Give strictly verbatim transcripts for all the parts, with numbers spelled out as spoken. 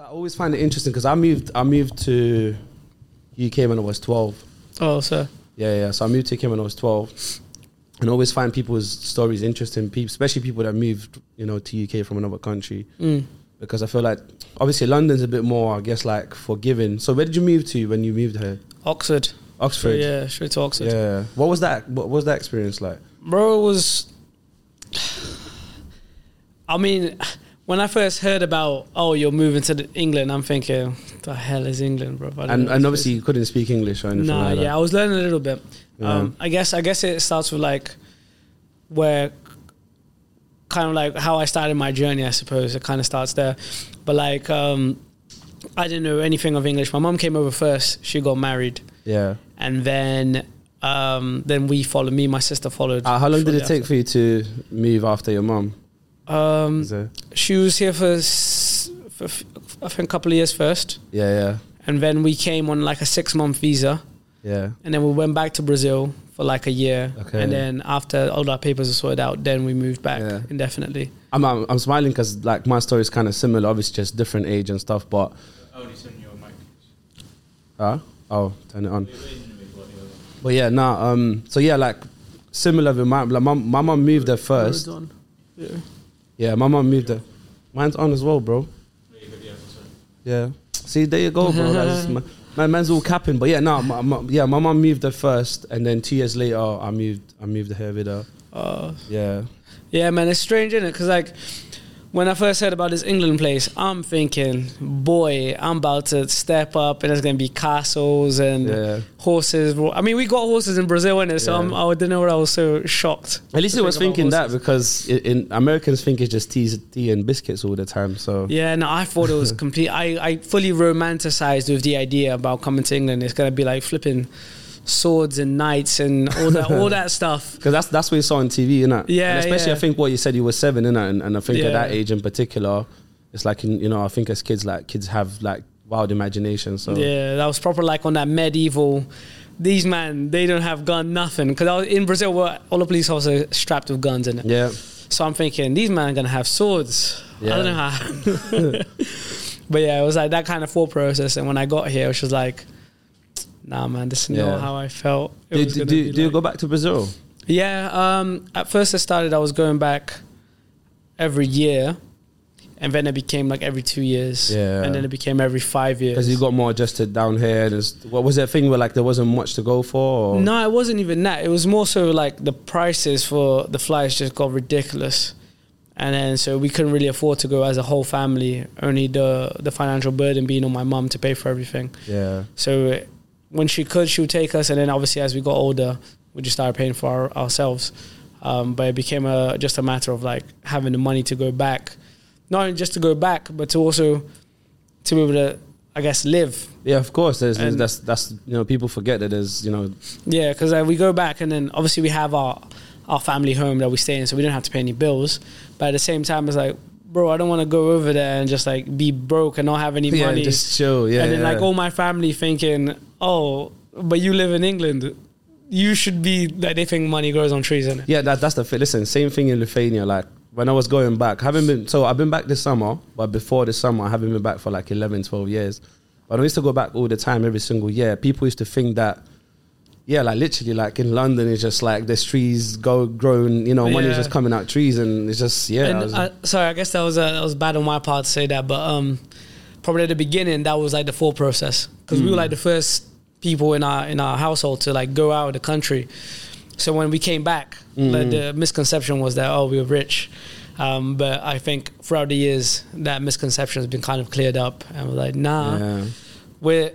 I always find it interesting because I moved I moved to U K when I was twelve. Oh, so. Yeah, yeah. So I moved to U K when I was twelve. And I always find people's stories interesting, people, especially people that moved, you know, to U K from another country. Mm. Because I feel like, obviously, London's a bit more, I guess, like, forgiving. So where did you move to when you moved here? Oxford. Oxford? Yeah, straight to Oxford. Yeah. What was that, what was that experience like? Bro, it was... I mean... When I first heard about, oh, you're moving to England, I'm thinking, the hell is England, bro? And, and obviously you couldn't speak English or anything nah, like that. No, yeah, I was learning a little bit. Yeah. Um, I guess I guess it starts with like, where, kind of like how I started my journey, I suppose. It kind of starts there. But like, um, I didn't know anything of English. My mum came over first. She got married. Yeah. And then... Um, then we followed, me and my sister followed. Uh, how long did it take after. for you to move after your mum? Um, so. She was here for, for I think a couple of years first. Yeah, yeah. And then we came on like a six month visa. Yeah. And then we went back to Brazil for like a year. Okay. And then after all our papers were sorted out, then we moved back yeah. indefinitely. I'm I'm, I'm smiling because like my story is kind of similar, obviously just different age and stuff. But oh, you turn your mic. Huh? Oh, turn it on. But yeah, nah. Um. So yeah, like similar with my like my my mum moved there first. Yeah. Yeah, my mum moved there. Mine's on as well, bro. Yeah. See, there you go, bro. That's my, my man's all capping, but yeah, no, nah, my, my, yeah, my mum moved there first, and then two years later, I moved, I moved here with her. Uh, yeah. Yeah, man, it's strange, isn't it? Because like, when I first heard about this England place, I'm thinking, boy, I'm about to step up, and there's gonna be castles and yeah. horses. I mean, we got horses in Brazil, innit? So yeah. I'm, I didn't know why I was so shocked. At least it was thinking horses. that because in, in Americans think it's just tea, tea and biscuits all the time. So yeah, no, I thought it was complete. I, I fully romanticized with the idea about coming to England. It's gonna be like flipping swords and knights and all that, all that stuff. Because that's that's what you saw on T V, innit? Yeah, and especially yeah. I think what you said, you were seven, innit? And, and I think yeah. at that age in particular, it's like in, you know, I think as kids, like kids have like wild imagination. So yeah, that was proper like on that medieval. These man, they don't have gun nothing. Because in Brazil, we're, all the police officers are strapped with guns, innit? Yeah. So I'm thinking these men are gonna have swords. Yeah. I don't know how. But yeah, it was like that kind of thought process. And when I got here, it was just like, nah, man, this is yeah. not how I felt. It do do, do, do like, you go back to Brazil? Yeah. Um, at first I started, I was going back every year. And then it became like every two years. Yeah. And then it became every five years. Because you got more adjusted down here. There's, what was that thing where like there wasn't much to go for? Or? No, it wasn't even that. It was more so like the prices for the flights just got ridiculous. And then so we couldn't really afford to go as a whole family. Only the, the financial burden being on my mum to pay for everything. Yeah. So... It, when she could, she would take us. And then obviously as we got older, we just started paying for our, ourselves. Um, but it became a, just a matter of like having the money to go back. Not only just to go back, but to also to be able to, I guess, live. Yeah, of course. There's, there's, that's, that's, you know, people forget that there's, you know. Yeah, because like we go back and then obviously we have our, our family home that we stay in, so we don't have to pay any bills. But at the same time, it's like, bro, I don't want to go over there and just like be broke and not have any yeah, money. Yeah, just chill. Yeah, and then yeah. like all my family thinking, oh, but you live in England. You should be, like they think money grows on trees, innit? Yeah, that, that's the thing. Listen, same thing in Lithuania. Like when I was going back, haven't been, so I've been back this summer, but before this summer, I haven't been back for like eleven, twelve years. But I used to go back all the time, every single year. People used to think that, yeah, like literally like in London, it's just like there's trees go grown, you know, money's yeah. just coming out trees and it's just, yeah. And I was, I, sorry, I guess that was, a, that was bad on my part to say that, but um, probably at the beginning, that was like the thought process because mm. we were like the first people in our in our household to like go out of the country. So when we came back, mm. like the misconception was that, oh, we were rich. Um, but I think throughout the years, that misconception has been kind of cleared up and we're like, nah, yeah. we're,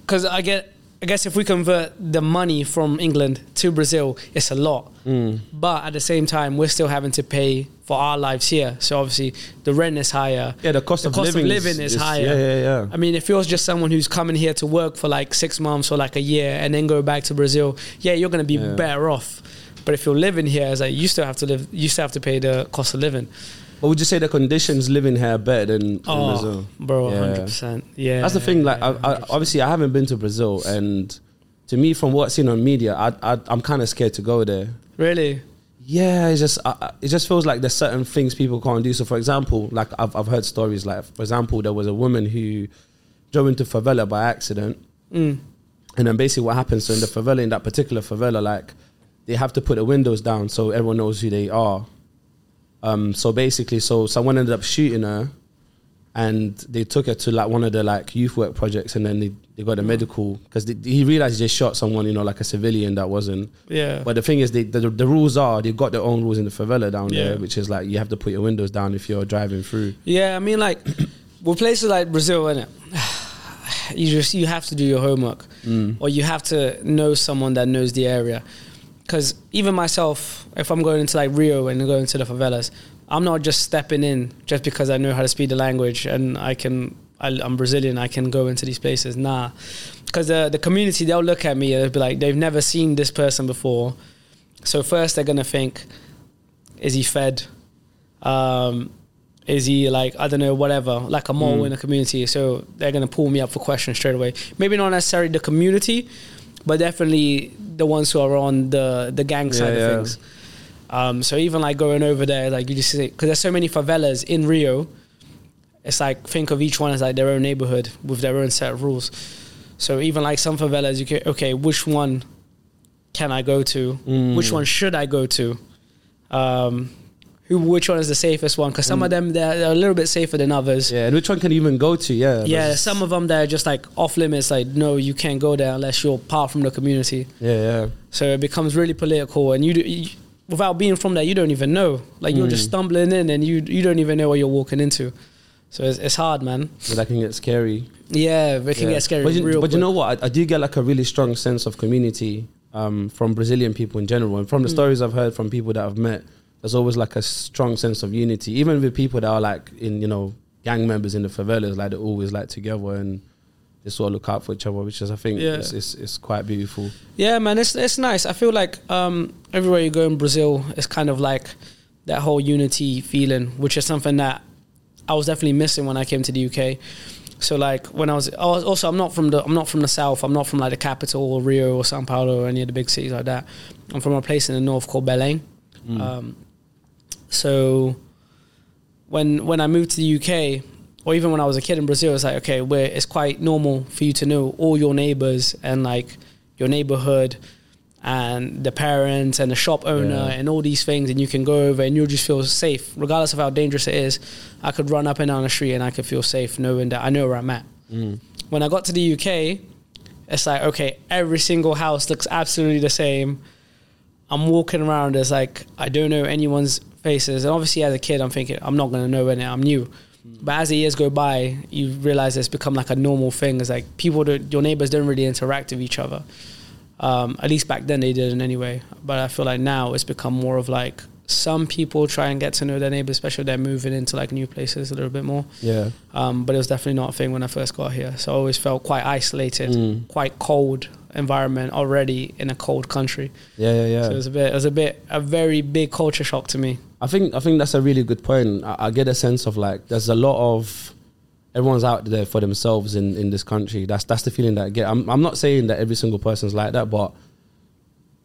because I get, I guess if we convert the money from England to Brazil, it's a lot. Mm. But at the same time, we're still having to pay for our lives here. So obviously, the rent is higher. Yeah, the cost, the of, cost living of living is, is higher. Yeah, yeah, yeah. I mean, if you're just someone who's coming here to work for like six months or like a year and then go back to Brazil, yeah, you're going to be yeah. better off. But if you're living here, it's like you still have to live. You still have to pay the cost of living. But would you say the conditions living here are better than oh, in Brazil? Bro, yeah. one hundred percent. Yeah. That's the thing. Like, yeah, I, I, obviously, I haven't been to Brazil. And to me, from what I've seen on media, I, I, I'm kind of scared to go there. Really? Yeah, it's just uh, it just feels like there's certain things people can't do. So, for example, like I've I've heard stories like, for example, there was a woman who drove into favela by accident, mm. and then basically what happens, so in the favela, in that particular favela, like they have to put the windows down so everyone knows who they are. Um, so basically, so someone ended up shooting her, and they took her to like one of the like youth work projects, and then they, they got a mm. medical because he realized they shot someone, you know, like a civilian that wasn't. Yeah. But the thing is, they, the the rules are they've got their own rules in the favela down yeah. there, which is like you have to put your windows down if you're driving through. Yeah, I mean, like with places like Brazil, isn't it? You just you have to do your homework, mm. or you have to know someone that knows the area. Because even myself, if I'm going into like Rio and going to the favelas, I'm not just stepping in just because I know how to speak the language and I can, I, I'm Brazilian, I can go into these places. Nah, because the, the community, they'll look at me and they'll be like, they've never seen this person before. So first they're going to think, is he fed? Um, is he like, I don't know, whatever, like a mole mm. in the community. So they're going to pull me up for questions straight away. Maybe not necessarily the community, but definitely the ones who are on the, the gang side yeah, of yeah. things. Um, so even like going over there, like you just say, because there's so many favelas in Rio, it's like think of each one as like their own neighborhood with their own set of rules. So even like some favelas, you can, okay, which one can I go to? Mm. Which one should I go to? Um, who, which one is the safest one? Because some mm. of them, they're, they're a little bit safer than others. Yeah, and which one can you even go to? Yeah, yeah. Some of them, they're just like off limits. Like, no, you can't go there unless you're part from the community. Yeah, yeah. So it becomes really political, and you, do, you without being from there, you don't even know. Like, mm. you're just stumbling in, and you you don't even know what you're walking into. So it's, it's hard, man. But that can get scary. Yeah, it can yeah. get scary. But you, real but you know what? I, I do get like a really strong sense of community um, from Brazilian people in general, and from the mm. stories I've heard from people that I've met. There's always like a strong sense of unity, even with people that are like in, you know, gang members in the favelas, like they're always like together and they sort of look out for each other, which is, I think, yeah. it's, it's it's quite beautiful. Yeah, man, it's it's nice. I feel like um, everywhere you go in Brazil, it's kind of like that whole unity feeling, which is something that I was definitely missing when I came to the U K. So like when I was, I was also I'm not from the I'm not from the south. I'm not from like the capital or Rio or São Paulo or any of the big cities like that. I'm from a place in the north called Belém. Mm. Um, So when when I moved to the U K, or even when I was a kid in Brazil, it's like, okay, where it's quite normal for you to know all your neighbors and like your neighborhood and the parents and the shop owner yeah. and all these things, and you can go over and you'll just feel safe, regardless of how dangerous it is. I could run up and down the street and I could feel safe knowing that I know where I'm at. Mm. When I got to the U K, it's like, okay, every single house looks absolutely the same. I'm walking around, it's like, I don't know anyone's faces, and obviously as a kid I'm thinking I'm not going to know when I'm new, but as the years go by you realise it's become like a normal thing. It's like people don't, your neighbours don't really interact with each other, um, at least back then they didn't anyway, but I feel like now it's become more of like some people try and get to know their neighbours, especially if they're moving into like new places a little bit more. Yeah. Um, but it was definitely not a thing when I first got here, so I always felt quite isolated, mm. quite cold environment already in a cold country. Yeah, yeah, yeah. So it was a bit, it was a bit, a very big culture shock to me. I think, I think that's a really good point. I, I get a sense of like, there's a lot of, everyone's out there for themselves in, in this country. That's, that's the feeling that I get. I'm, I'm not saying that every single person's like that, but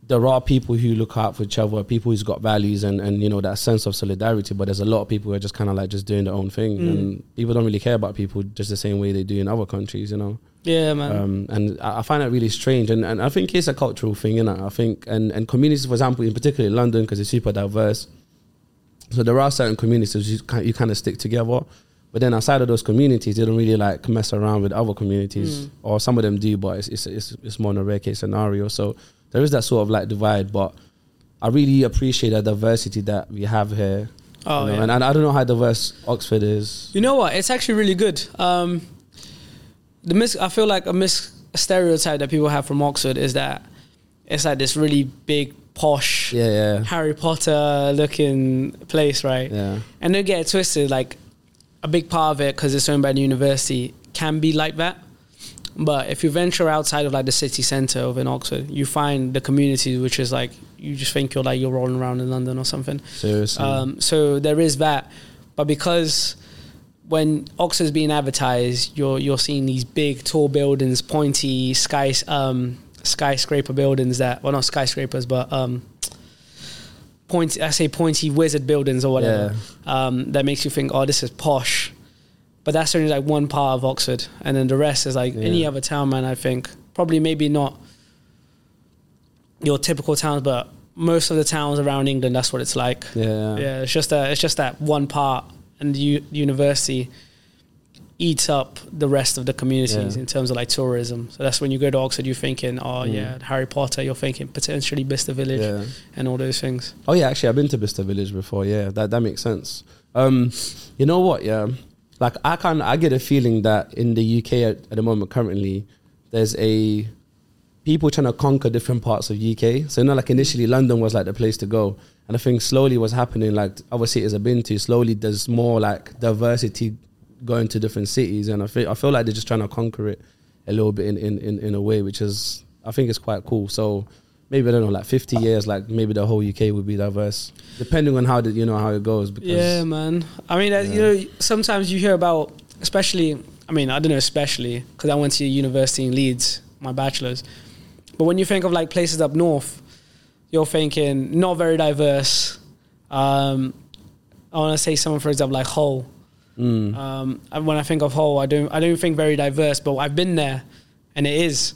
there are people who look out for each other, people who's got values and, and you know, that sense of solidarity, but there's a lot of people who are just kind of like just doing their own thing, mm. and people don't really care about people just the same way they do in other countries, you know? Yeah, man. Um, and I, I find that really strange, and, and I think it's a cultural thing, innit? I think, and, and communities, for example, in particular in London, because it's super diverse, so there are certain communities you, you kind of stick together, but then outside of those communities, they don't really like mess around with other communities, mm. or some of them do, but it's, it's, it's, it's more in a rare case scenario, so there is that sort of like divide, but I really appreciate the diversity that we have here. Oh, you know? yeah. and, and I don't know how diverse Oxford is. You know what? It's actually really good. Um, the mis- I feel like a mis- stereotype that people have from Oxford is that it's like this really big, posh, yeah, yeah. Harry Potter looking place, right? Yeah. And don't get it twisted, like a big part of it, because it's owned by the university, can be like that. But if you venture outside of like the city centre of in Oxford, you find the community, which is like, you just think you're like, you're rolling around in London or something. Seriously. Um, so there is that. But because when Oxford's being advertised, you're you're seeing these big, tall buildings, pointy sky um, skyscraper buildings that, well, not skyscrapers, but um, pointy, I say pointy wizard buildings or whatever, yeah. um, that makes you think, oh, this is posh. But that's only like one part of Oxford. And then the rest is like yeah. any other town, man, I think. Probably maybe not your typical towns, but most of the towns around England, that's what it's like. Yeah, yeah. It's just that, it's just that one part, and the u- university eats up the rest of the communities yeah. in terms of like tourism. So that's when you go to Oxford, you're thinking, oh mm. yeah, Harry Potter. You're thinking potentially Bicester Village yeah. and all those things. Oh yeah, actually, I've been to Bicester Village before. Yeah, that that makes sense. Um, you know what? Yeah, like I kind I get a feeling that in the U K at, at the moment currently, there's a people trying to conquer different parts of U K. So, you know, like initially London was like the place to go. And I think slowly what's happening, like other cities I've been to, slowly there's more like diversity going to different cities. And I feel, I feel like they're just trying to conquer it a little bit in, in, in, in a way, which is, I think it's quite cool. So maybe, I don't know, like fifty years, like maybe the whole U K would be diverse, depending on how, the, you know, how it goes. Because yeah, man. I mean, yeah. you know, sometimes you hear about, especially, I mean, I don't know, especially, because I went to university in Leeds, my bachelor's. But when you think of like places up north, you're thinking not very diverse. Um, I want to say someone, for example, like Hull. Mm. Um, and when I think of Hull, I don't, I don't think very diverse. But I've been there, and it is.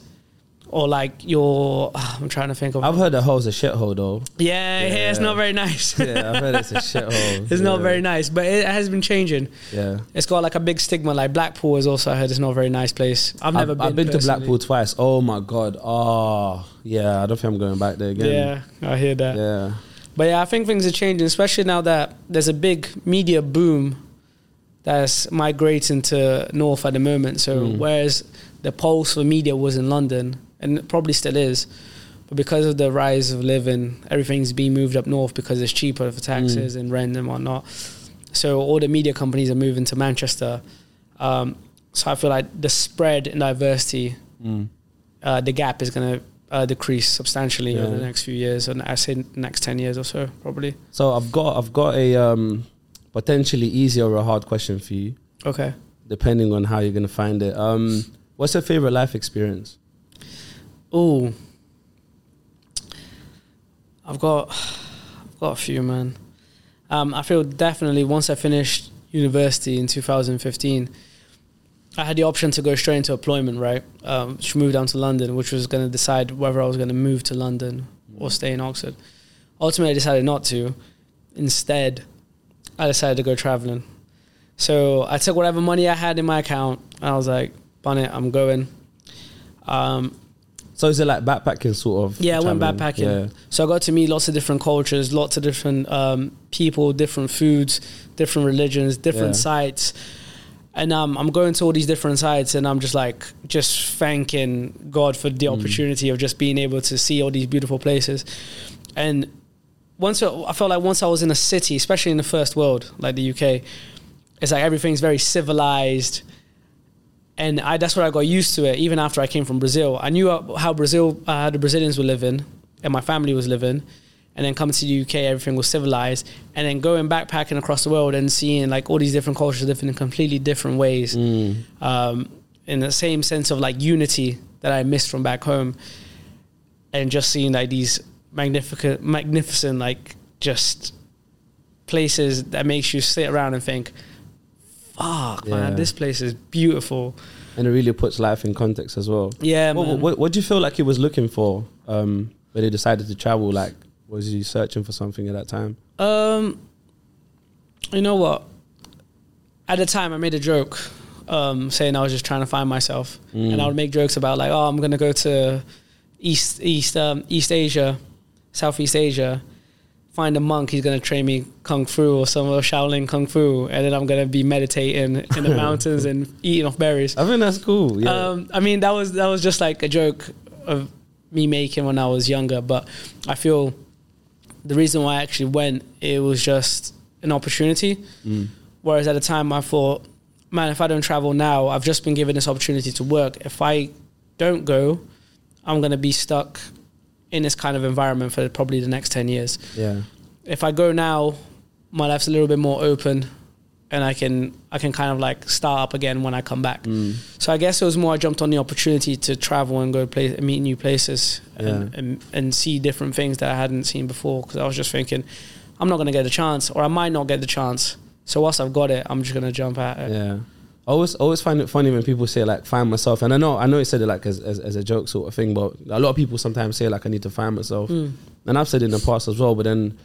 Or like your, I'm trying to think of. I've heard that Hull's a shithole though. Yeah, yeah, yeah, it's not very nice. yeah, I've heard it's a shithole. It's yeah. not very nice, but it has been changing. Yeah, it's got like a big stigma. Like Blackpool is also, I heard, it's not a very nice place. I've never I've, been. I've been personally. to Blackpool twice. Oh my god. Oh yeah, I don't think I'm going back there again. Yeah, I hear that. Yeah, but yeah, I think things are changing, especially now that there's a big media boom that's migrating to north at the moment. So mm. whereas the pulse for media was in London, and probably still is, but because of the rise of living, everything's being moved up north because it's cheaper for taxes mm. and rent and whatnot. So all the media companies are moving to Manchester. Um, so I feel like the spread and diversity, mm. uh, the gap is going to uh, decrease substantially yeah. over the next few years, and I say next ten years or so, probably. So I've got I've got a um, potentially easy or a hard question for you. Okay. Depending on how you're going to find it. Um, what's your favorite life experience? Oh, I've got, I've got a few, man. Um, I feel definitely once I finished university in two thousand fifteen, I had the option to go straight into employment, right? Um, to move down to London, which was going to decide whether I was going to move to London or stay in Oxford. Ultimately, I decided not to. Instead, I decided to go traveling. So I took whatever money I had in my account, and I was like, "Bun it, I'm going." Um. So is it like backpacking sort of? Yeah, traveling? I went backpacking. Yeah. So I got to meet lots of different cultures, lots of different um, people, different foods, different religions, different yeah. sites. And um, I'm going to all these different sites, and I'm just like, just thanking God for the mm. opportunity of just being able to see all these beautiful places. And once it, I felt like once I was in a city, especially in the first world, like the U K, it's like everything's very civilized. And I, that's where I got used to it, even after I came from Brazil. I knew how Brazil, uh, how the Brazilians were living, and my family was living. And then coming to the U K, everything was civilized. And then going backpacking across the world and seeing like all these different cultures living in completely different ways. Mm. Um, in the same sense of like unity that I missed from back home. And just seeing like these magnificent, magnificent like just places that makes you sit around and think, fuck, yeah. man, this place is beautiful. And it really puts life in context as well. Yeah, what, man. What, what do you feel like he was looking for um, when he decided to travel? Like, was he searching for something at that time? Um, you know what? At the time, I made a joke um, saying I was just trying to find myself. Mm. And I would make jokes about like, oh, I'm going to go to East, East, um, East Asia, Southeast Asia, find a monk, he's going to train me Kung Fu or some of Shaolin Kung Fu, and then I'm going to be meditating in the mountains and eating off berries. I think that's cool. Yeah. Um, I mean, that was that was just like a joke of me making when I was younger, but I feel the reason why I actually went, it was just an opportunity. Mm. Whereas at the time I thought, man, if I don't travel now, I've just been given this opportunity to work. If I don't go, I'm going to be stuck in this kind of environment for probably the next ten years. Yeah. If I go now, my life's a little bit more open. and I can I can kind of like start up again when I come back. Mm. So I guess it was more I jumped on the opportunity to travel and go place and meet new places yeah. and, and and see different things that I hadn't seen before, because I was just thinking, I'm not going to get the chance, or I might not get the chance. So once I've got it, I'm just going to jump at it. Yeah. I always, always find it funny when people say like, find myself. And I know, I know you said it like as, as, as a joke sort of thing, but a lot of people sometimes say like, I need to find myself. Mm. And I've said it in the past as well, but then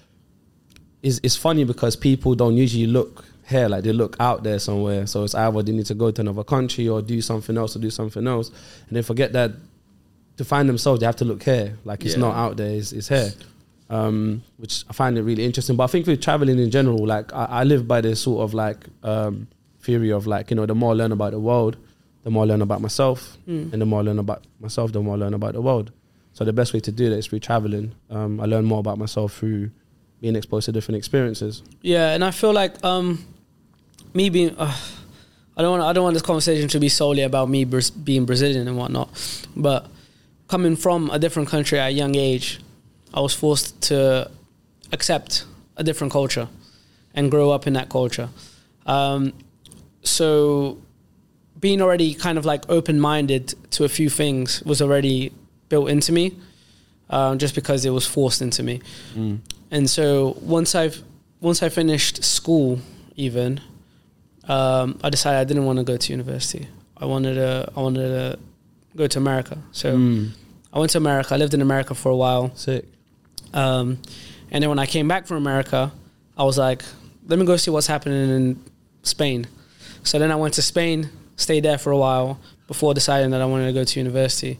it's, it's funny because people don't usually look here, like they look out there somewhere. So it's either they need to go to another country or do something else or do something else. And they forget that to find themselves, they have to look here. Like it's yeah. not out there, it's, it's here. Um, which I find it really interesting. But I think with traveling in general, like I, I live by this sort of like um, theory of like, you know, the more I learn about the world, the more I learn about myself. Mm. And the more I learn about myself, the more I learn about the world. So the best way to do that is through traveling. Um, I learn more about myself through being exposed to different experiences. Yeah, and I feel like um, me being, uh, I don't want I don't want this conversation to be solely about me br- being Brazilian and whatnot, but coming from a different country at a young age, I was forced to accept a different culture and grow up in that culture. Um, so being already kind of like open-minded to a few things was already built into me, um, just because it was forced into me. Mm. And so once I've once I finished school even, um, I decided I didn't want to go to university. I wanted to, I wanted to go to America. So mm. I went to America. I lived in America for a while. Sick. Um, and then when I came back from America, I was like, let me go see what's happening in Spain. So then I went to Spain, stayed there for a while before deciding that I wanted to go to university.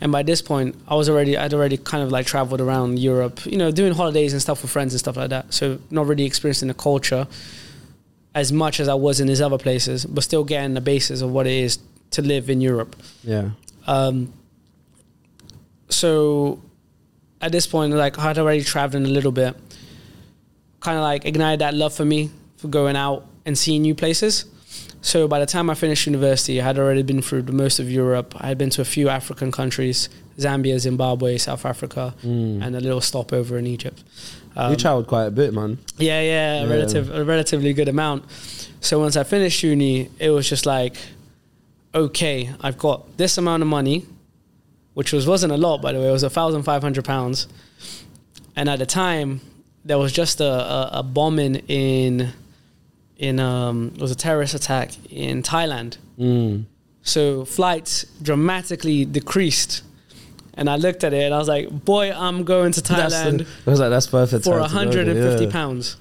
And by this point, I was already, I'd already kind of like traveled around Europe, you know, doing holidays and stuff with friends and stuff like that. So not really experiencing the culture as much as I was in these other places, but still getting the basis of what it is to live in Europe. Yeah. Um, so... At this point, like I had already traveled a little bit, kind of like ignited that love for me for going out and seeing new places. So by the time I finished university, I had already been through the most of Europe. I had been to a few African countries, Zambia, Zimbabwe, South Africa, mm. and a little stopover in Egypt. Um, you traveled quite a bit, man. Yeah, yeah, yeah. A, relative, a relatively good amount. So once I finished uni, it was just like, okay, I've got this amount of money, which was, wasn't a lot, by the way. It was one thousand five hundred pounds. And at the time, there was just a, a, a bombing in, in um, it was a terrorist attack in Thailand. Mm. So flights dramatically decreased. And I looked at it and I was like, boy, I'm going to Thailand the, I was like, that's perfect for one hundred fifty yeah. pounds.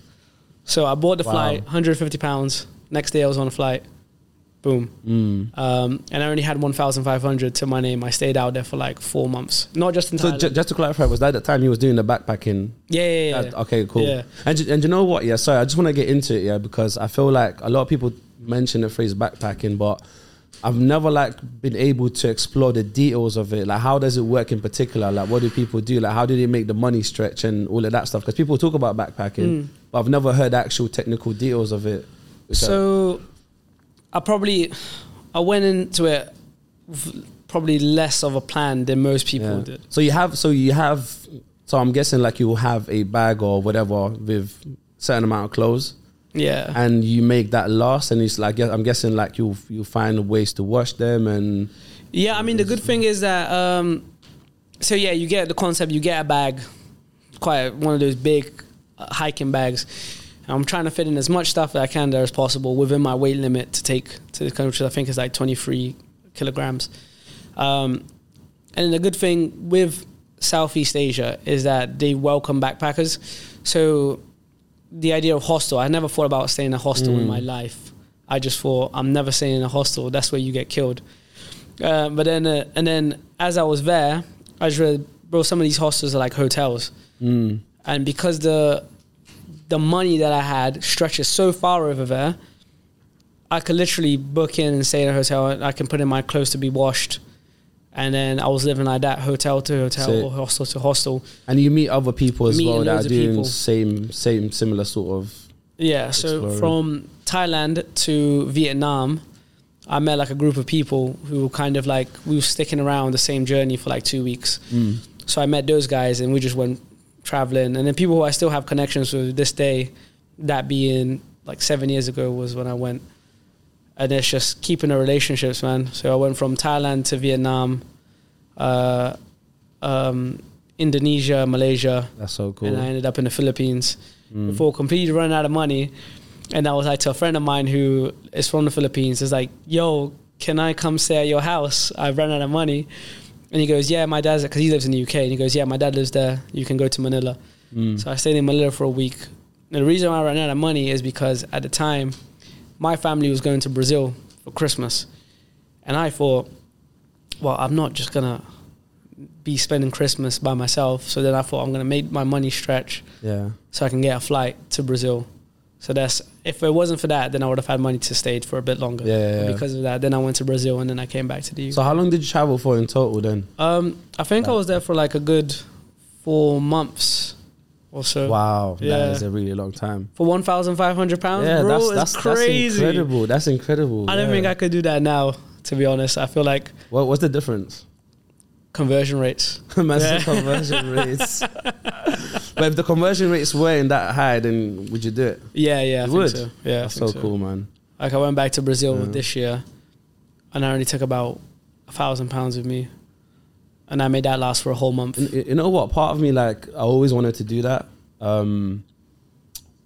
So I bought the wow. flight, one hundred fifty pounds. Next day I was on a flight. Boom. Mm. Um, and I only had one thousand five hundred to my name. I stayed out there for like four months. Not just in Thailand. So j- just to clarify, was that the time you was doing the backpacking? Yeah, yeah, yeah. That, okay, cool. Yeah. And, and you know what? Yeah, sorry, I just want to get into it, yeah, because I feel like a lot of people mention the phrase backpacking, but I've never like been able to explore the details of it. Like how does it work in particular? Like what do people do? Like how do they make the money stretch and all of that stuff? Because people talk about backpacking, mm. but I've never heard actual technical details of it. So... I, I probably, I went into it v- probably less of a plan than most people yeah. did. So you have, so you have, so I'm guessing like you will have a bag or whatever with certain amount of clothes. Yeah. And you make that last and it's like, I'm guessing like you'll, you'll find ways to wash them and. Yeah, I mean, the good thing is that, um, so yeah, you get the concept, you get a bag, quite one of those big uh, hiking bags. I'm trying to fit in as much stuff that I can there as possible within my weight limit to take to the country. I think it's like twenty-three kilograms. Um, and the good thing with Southeast Asia is that they welcome backpackers. So the idea of hostel, I never thought about staying in a hostel mm. in my life. I just thought, I'm never staying in a hostel. That's where you get killed. Uh, but then, uh, and then as I was there, I just realized, bro, some of these hostels are like hotels. Mm. And because the... the money that I had stretches so far over there, I could literally book in and stay in a hotel and I can put in my clothes to be washed. And then I was living like that, hotel to hotel so, or hostel to hostel. And you meet other people as well that are doing same, same, similar sort of... Yeah, so from Thailand to Vietnam, I met like a group of people who were kind of like, we were sticking around the same journey for like two weeks. Mm. So I met those guys and we just went traveling, and then people who I still have connections with this day, that being like seven years ago was when I went. And it's just keeping the relationships, man. So I went from Thailand to Vietnam, uh, um, Indonesia, Malaysia. That's so cool. And I ended up in the Philippines mm. before completely running out of money. And I was like to a friend of mine who is from the Philippines, is like, yo, can I come stay at your house? I've run out of money. And he goes, yeah, my dad's, because he lives in the U K. And he goes, yeah, my dad lives there. You can go to Manila. Mm. So I stayed in Manila for a week. And the reason why I ran out of money is because at the time, my family was going to Brazil for Christmas. And I thought, well, I'm not just going to be spending Christmas by myself. So then I thought, I'm going to make my money stretch yeah. so I can get a flight to Brazil. So that's, if it wasn't for that, then I would have had money to stay for a bit longer. Yeah, yeah, yeah. Because of that, then I went to Brazil and then I came back to the U K. So how long did you travel for in total then? Um, I think like, I was there for like a good four months or so. Wow, yeah. That is a really long time. For one thousand five hundred pounds, yeah, bro, that's, that's crazy. That's incredible. That's incredible. I yeah. don't think I could do that now, to be honest. I feel like... What, what's the difference? Conversion rates. Massive yeah. conversion rates. But if the conversion rates weren't that high, then would you do it? Yeah, yeah, I you think would. So. Yeah, that's so, so cool, man. Like I went back to Brazil yeah. this year, and I only took about a thousand pounds with me, and I made that last for a whole month. And, you know what? Part of me, like, I always wanted to do that, um,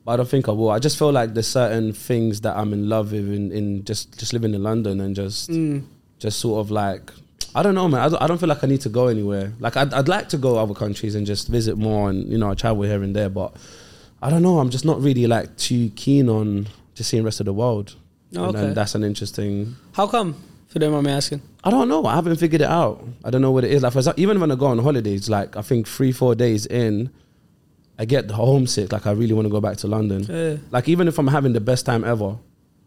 but I don't think I will. I just feel like there's certain things that I'm in love with, in, in just just living in London and just mm. just sort of like. I don't know, man. I don't, I don't feel like I need to go anywhere. Like, I'd, I'd like to go to other countries and just visit more and, you know, travel here and there. But I don't know. I'm just not really, like, too keen on just seeing the rest of the world. Oh, and okay. That's an interesting... How come? If you don't mind me asking. I don't know. I haven't figured it out. I don't know what it is. Like, for example, even when I go on holidays, like, I think three, four days in, I get homesick. Like, I really want to go back to London. Yeah. Like, even if I'm having the best time ever,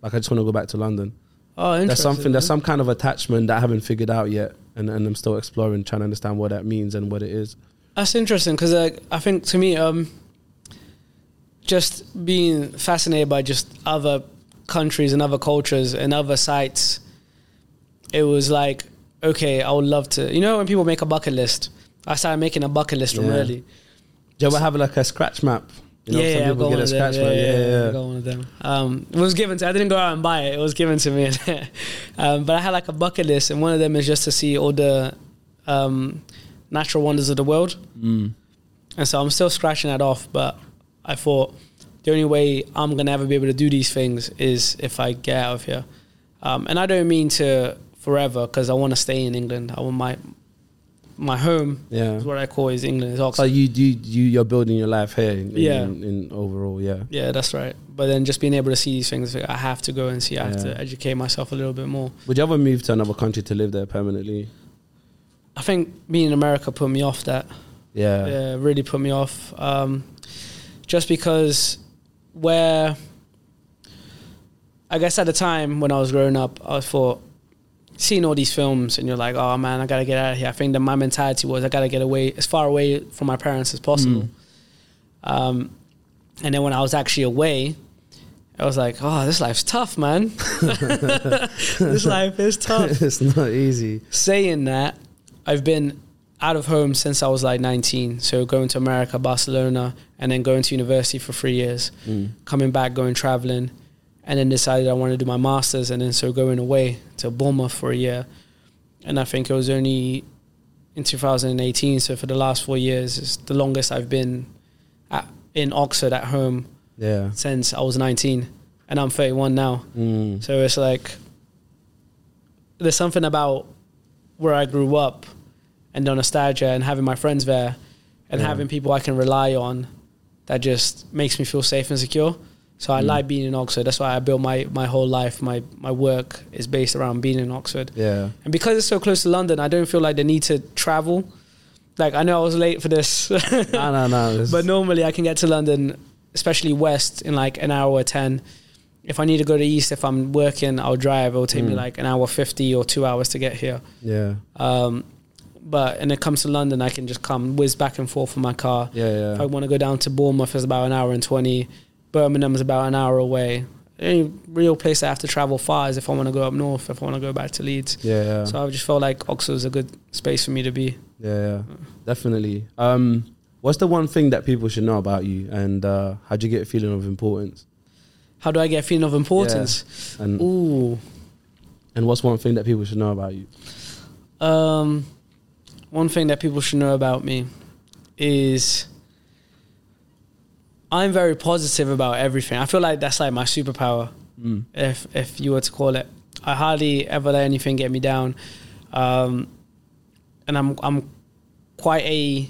like, I just want to go back to London. Oh, interesting. There's something, man. There's some kind of attachment that I haven't figured out yet, and, and I'm still exploring, trying to understand what that means and what it is. That's interesting, because uh, I think to me, um, just being fascinated by just other countries and other cultures and other sites, it was like, okay, I would love to. You know when people make a bucket list? I started making a bucket list yeah. from early. Do you ever have like a scratch map? You know, yeah, yeah, people get a scratch map. Yeah, yeah, yeah, yeah, yeah. I got one of them. Um, it was given to, I didn't go out and buy it. It was given to me. um, but I had like a bucket list, and one of them is just to see all the um, natural wonders of the world. Mm. And so I'm still scratching that off, but I thought the only way I'm going to ever be able to do these things is if I get out of here. Um, and I don't mean to forever, because I want to stay in England. I want my... My home yeah. is what I call is England, is Oxford. So you, you, you, you're building your life here in, yeah. in, in overall, yeah. Yeah, that's right. But then just being able to see these things, like I have to go and see, I yeah. have to educate myself a little bit more. Would you ever move to another country to live there permanently? I think being in America put me off that. Yeah. Yeah, it really put me off. Um, just because where, I guess at the time when I was growing up, I thought, seeing all these films and you're like, oh man, I gotta get out of here. I think that my mentality was I gotta get away, as far away from my parents as possible. Mm. Um, and then when I was actually away, I was like, oh, this life's tough, man. This life is tough. It's not easy. Saying that, I've been out of home since I was like nineteen. So going to America, Barcelona, and then going to university for three years, mm. coming back, going traveling. And then decided I wanted to do my master's, and then so going away to Bournemouth for a year. And I think it was only in two thousand eighteen, so for the last four years, it's the longest I've been at, in Oxford at home yeah. since I was nineteen. And I'm thirty-one now. Mm. So it's like, there's something about where I grew up and the nostalgia and having my friends there and yeah. having people I can rely on that just makes me feel safe and secure. So I mm. like being in Oxford. That's why I built my, my whole life. My, my work is based around being in Oxford. Yeah. And because it's so close to London, I don't feel like the need to travel. Like, I know I was late for this. No, no, no. But normally I can get to London, especially West, in like an hour or ten. If I need to go to East, if I'm working, I'll drive. It'll take mm. me like an hour fifty or two hours to get here. Yeah. Um, But and it comes to London, I can just come whiz back and forth in my car. Yeah, yeah. If I want to go down to Bournemouth, it's about an hour and twenty. Birmingham's about an hour away. Any real place I have to travel far is if I want to go up north, if I want to go back to Leeds. Yeah, yeah. So I just felt like Oxford was a good space for me to be. Yeah, yeah. Definitely. Um, what's the one thing that people should know about you, and uh, how do you get a feeling of importance? How do I get a feeling of importance? Yeah. And ooh. And what's one thing that people should know about you? Um, one thing that people should know about me is I'm very positive about everything. I feel like that's like my superpower, mm. if if you were to call it. I hardly ever let anything get me down. Um, and I'm I'm quite a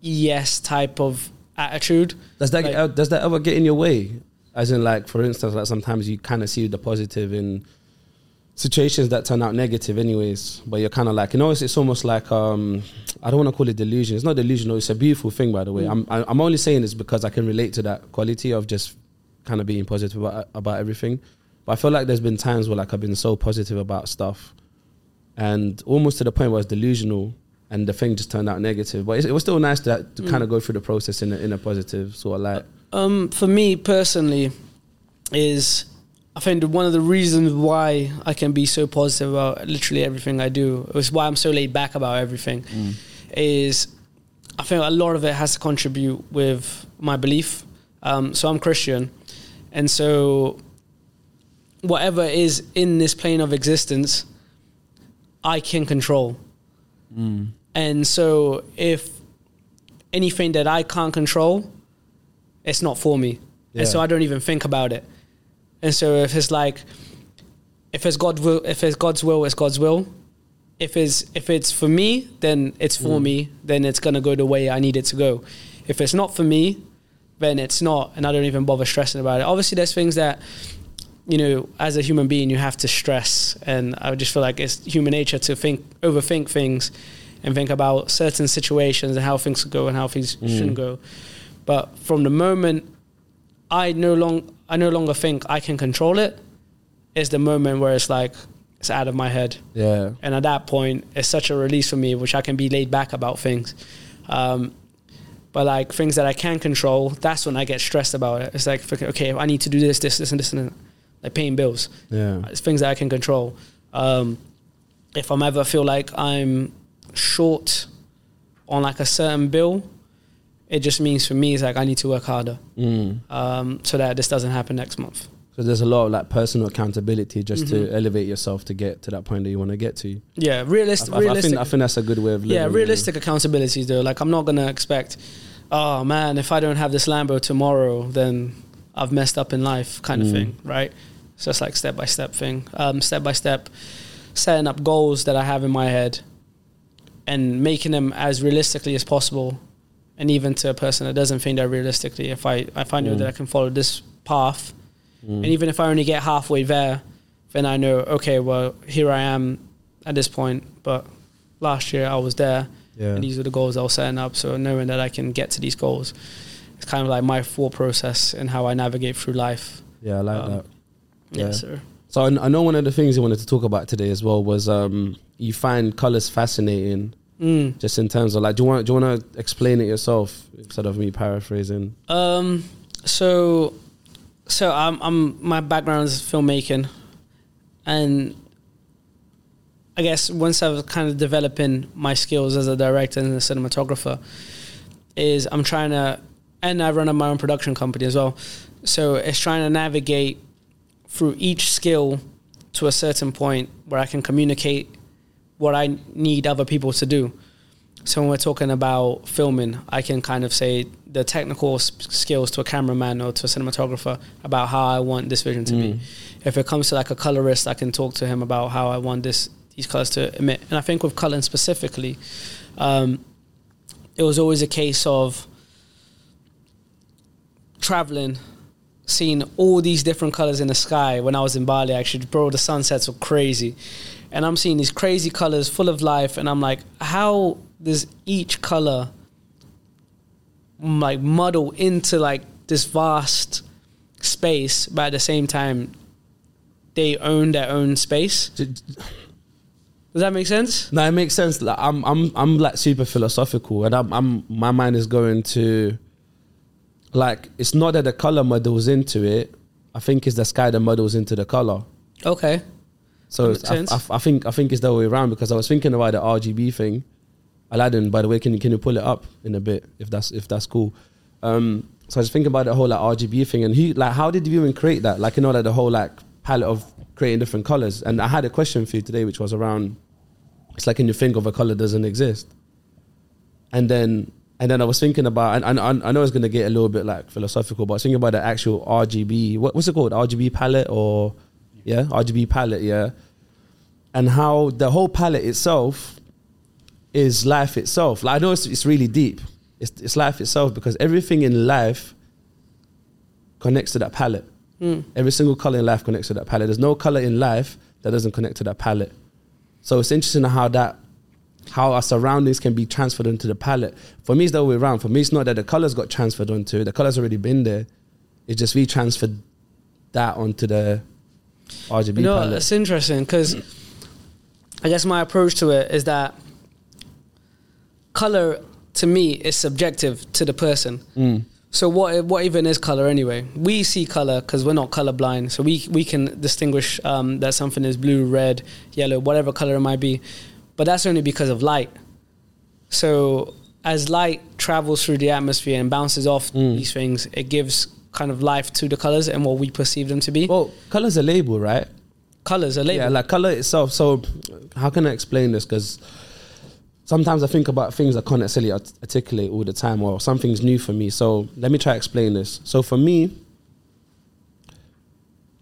yes type of attitude. Does that, like, get, does that ever get in your way? As in, like, for instance, like sometimes you kind of see the positive in situations that turn out negative anyways, but you're kind of like, you know, it's, it's almost like, um, I don't want to call it delusion. It's not delusional. It's a beautiful thing, by the way. Mm. I'm I'm only saying this because I can relate to that quality of just kind of being positive about, about everything. But I feel like there's been times where, like, I've been so positive about stuff and almost to the point where it's delusional and the thing just turned out negative. But it was still nice to, to mm. kind of go through the process in a, in a positive sort of light. Um, for me personally is, I think one of the reasons why I can be so positive about literally everything I do, is why I'm so laid back about everything, mm. is I think a lot of it has to contribute with my belief. Um, so I'm Christian. And so whatever is in this plane of existence, I can control. Mm. And so if anything that I can't control, it's not for me. Yeah. And so I don't even think about it. And so if it's like, if it's God will, if it's God's will, it's God's will. If it's if it's for me, then it's for mm. me. Then it's gonna go the way I need it to go. If it's not for me, then it's not, and I don't even bother stressing about it. Obviously, there's things that, you know, as a human being, you have to stress, and I just feel like it's human nature to think, overthink things, and think about certain situations and how things should go and how things mm. shouldn't go. But from the moment I no long. I no longer think I can control it, it's the moment where it's like, it's out of my head. Yeah. And at that point, it's such a release for me, which I can be laid back about things. Um, but like things that I can control, that's when I get stressed about it. It's like, okay, I need to do this, this, this, and this, and this. Like paying bills. Yeah. It's things that I can control. Um, if I'm ever feel like I'm short on like a certain bill, it just means for me, it's like I need to work harder mm. um, so that this doesn't happen next month. So there's a lot of like personal accountability just mm-hmm. to elevate yourself to get to that point that you want to get to. Yeah, realist, I, realistic. I think, I think that's a good way of living. Yeah, realistic you know? accountability though. Like I'm not going to expect, oh man, if I don't have this Lambo tomorrow, then I've messed up in life kind of mm. thing, right? So it's like step-by-step thing. Um, step-by-step, setting up goals that I have in my head and making them as realistically as possible. And even to a person that doesn't think that realistically, if I if I know mm. that I can follow this path, mm. and even if I only get halfway there, then I know, okay, well, here I am at this point, but last year I was there, yeah. and these are the goals I was setting up, so knowing that I can get to these goals, it's kind of like my thought process and how I navigate through life. Yeah, I like um, that. Yeah, yeah sir. So I, I know one of the things you wanted to talk about today as well was um, you find colours fascinating, Mm. just in terms of like, do you want do you want to explain it yourself instead of me paraphrasing? Um, so, so I'm I'm my background is filmmaking, and I guess once I was kind of developing my skills as a director and a cinematographer, is I'm trying to, and I run my own production company as well, so it's trying to navigate through each skill to a certain point where I can communicate what I need other people to do. So when we're talking about filming, I can kind of say the technical sp- skills to a cameraman or to a cinematographer about how I want this vision to mm. be. If it comes to like a colorist, I can talk to him about how I want this these colors to emit. And I think with coloring specifically, um, it was always a case of traveling, seeing all these different colors in the sky. When I was in Bali, actually, bro, the sunsets were crazy. And I'm seeing these crazy colors full of life. And I'm like, how does each color like muddle into like this vast space, but at the same time, they own their own space? Does that make sense? No, it makes sense. Like, I'm, I'm, I'm like super philosophical and I'm, I'm, my mind is going to like, it's not that the color muddles into it. I think it's the sky that muddles into the color. Okay. So I, I, I think I think it's the way around because I was thinking about the R G B thing. Aladdin, by the way, can you can you pull it up in a bit if that's if that's cool? Um, So I was thinking about the whole like R G B thing, and he like, how did you even create that? Like, you know, like the whole like palette of creating different colors. And I had a question for you today, which was around, it's like, can you think of a color doesn't exist? And then, and then I was thinking about, and, and I know it's going to get a little bit like philosophical, but I was thinking about the actual R G B, what, what's it called? R G B palette or, yeah, R G B palette, yeah. And how the whole palette itself is life itself. Like, I know it's, it's really deep. It's, it's life itself, because everything in life connects to that palette. Mm. Every single color in life connects to that palette. There's no color in life that doesn't connect to that palette. So it's interesting how that, how our surroundings can be transferred onto the palette. For me, it's the other way around. For me, it's not that the colors got transferred onto, the colors already been there. It's just we transferred that onto the R G B you know, palette. It's interesting because I guess my approach to it is that color to me is subjective to the person. Mm. So what what even is color anyway? We see color because we're not colorblind, so we we can distinguish um, that something is blue, red, yellow, whatever color it might be. But that's only because of light. So as light travels through the atmosphere and bounces off mm. these things, it gives kind of life to the colors and what we perceive them to be. Well, color's a label, right? Color's a label. Yeah, like color itself. So how can I explain this? Because sometimes I think about things I can't necessarily articulate all the time, or something's new for me. So let me try to explain this. So for me,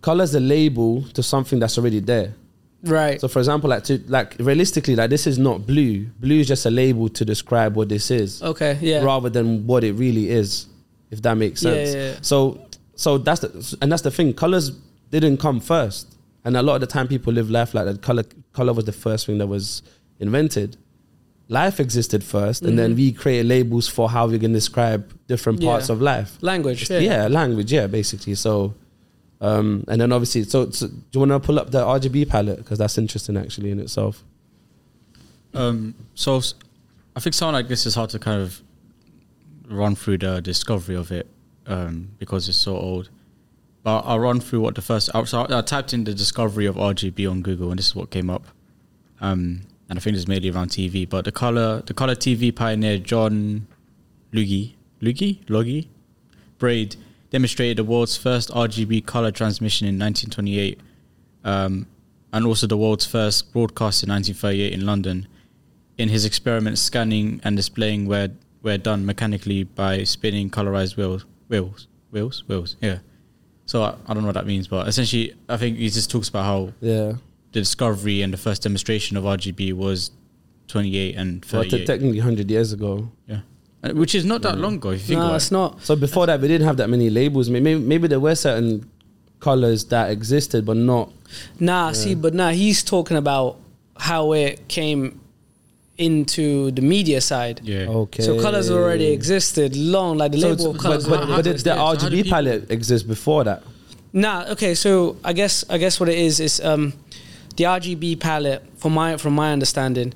color's a label to something that's already there. Right. So for example, like to, like realistically, like this is not blue. Blue is just a label to describe what this is. Okay, yeah. Rather than what it really is, if that makes sense. Yeah, yeah, yeah. So so that's the, and that's the thing. Colors didn't come first. And a lot of the time people live life like that. Color, color was the first thing that was invented. Life existed first, and mm-hmm. then we create labels for how we can describe different parts yeah. of life. Language. Yeah. yeah, language, yeah, basically. So, um, and then obviously, so, so do you want to pull up the R G B palette? Because that's interesting, actually, in itself. Um, so, I think something like this is hard to kind of run through the discovery of it um, because it's so old. But I'll run through what the first... So I typed in the discovery of R G B on Google, and this is what came up. Um... And I think it's mainly around T V, but the color, the color T V pioneer John Luigi, Luigi, Logie, Braid demonstrated the world's first R G B color transmission in nineteen twenty-eight, um, and also the world's first broadcast in nineteen thirty-eight in London. In his experiments, scanning and displaying were were done mechanically by spinning colorized wheels, wheels, wheels, wheels. Yeah. So I, I don't know what that means, but essentially, I think he just talks about how. Yeah. The discovery and the first demonstration of R G B was twenty-eight and thirty-eight. Well, technically one hundred years ago. Yeah. Which is not that yeah. long ago, if you think no, about it's it. Not. So before that, we didn't have that many labels. Maybe, maybe there were certain colours that existed, but not... Nah, yeah. see, but nah, he's talking about how it came into the media side. Yeah. Okay. So colours already existed long, like the so label of colours. But, but, but did the R G B so palette exist before that? Nah, okay, so I guess I guess what it is is... um. The R G B palette, from my from my understanding,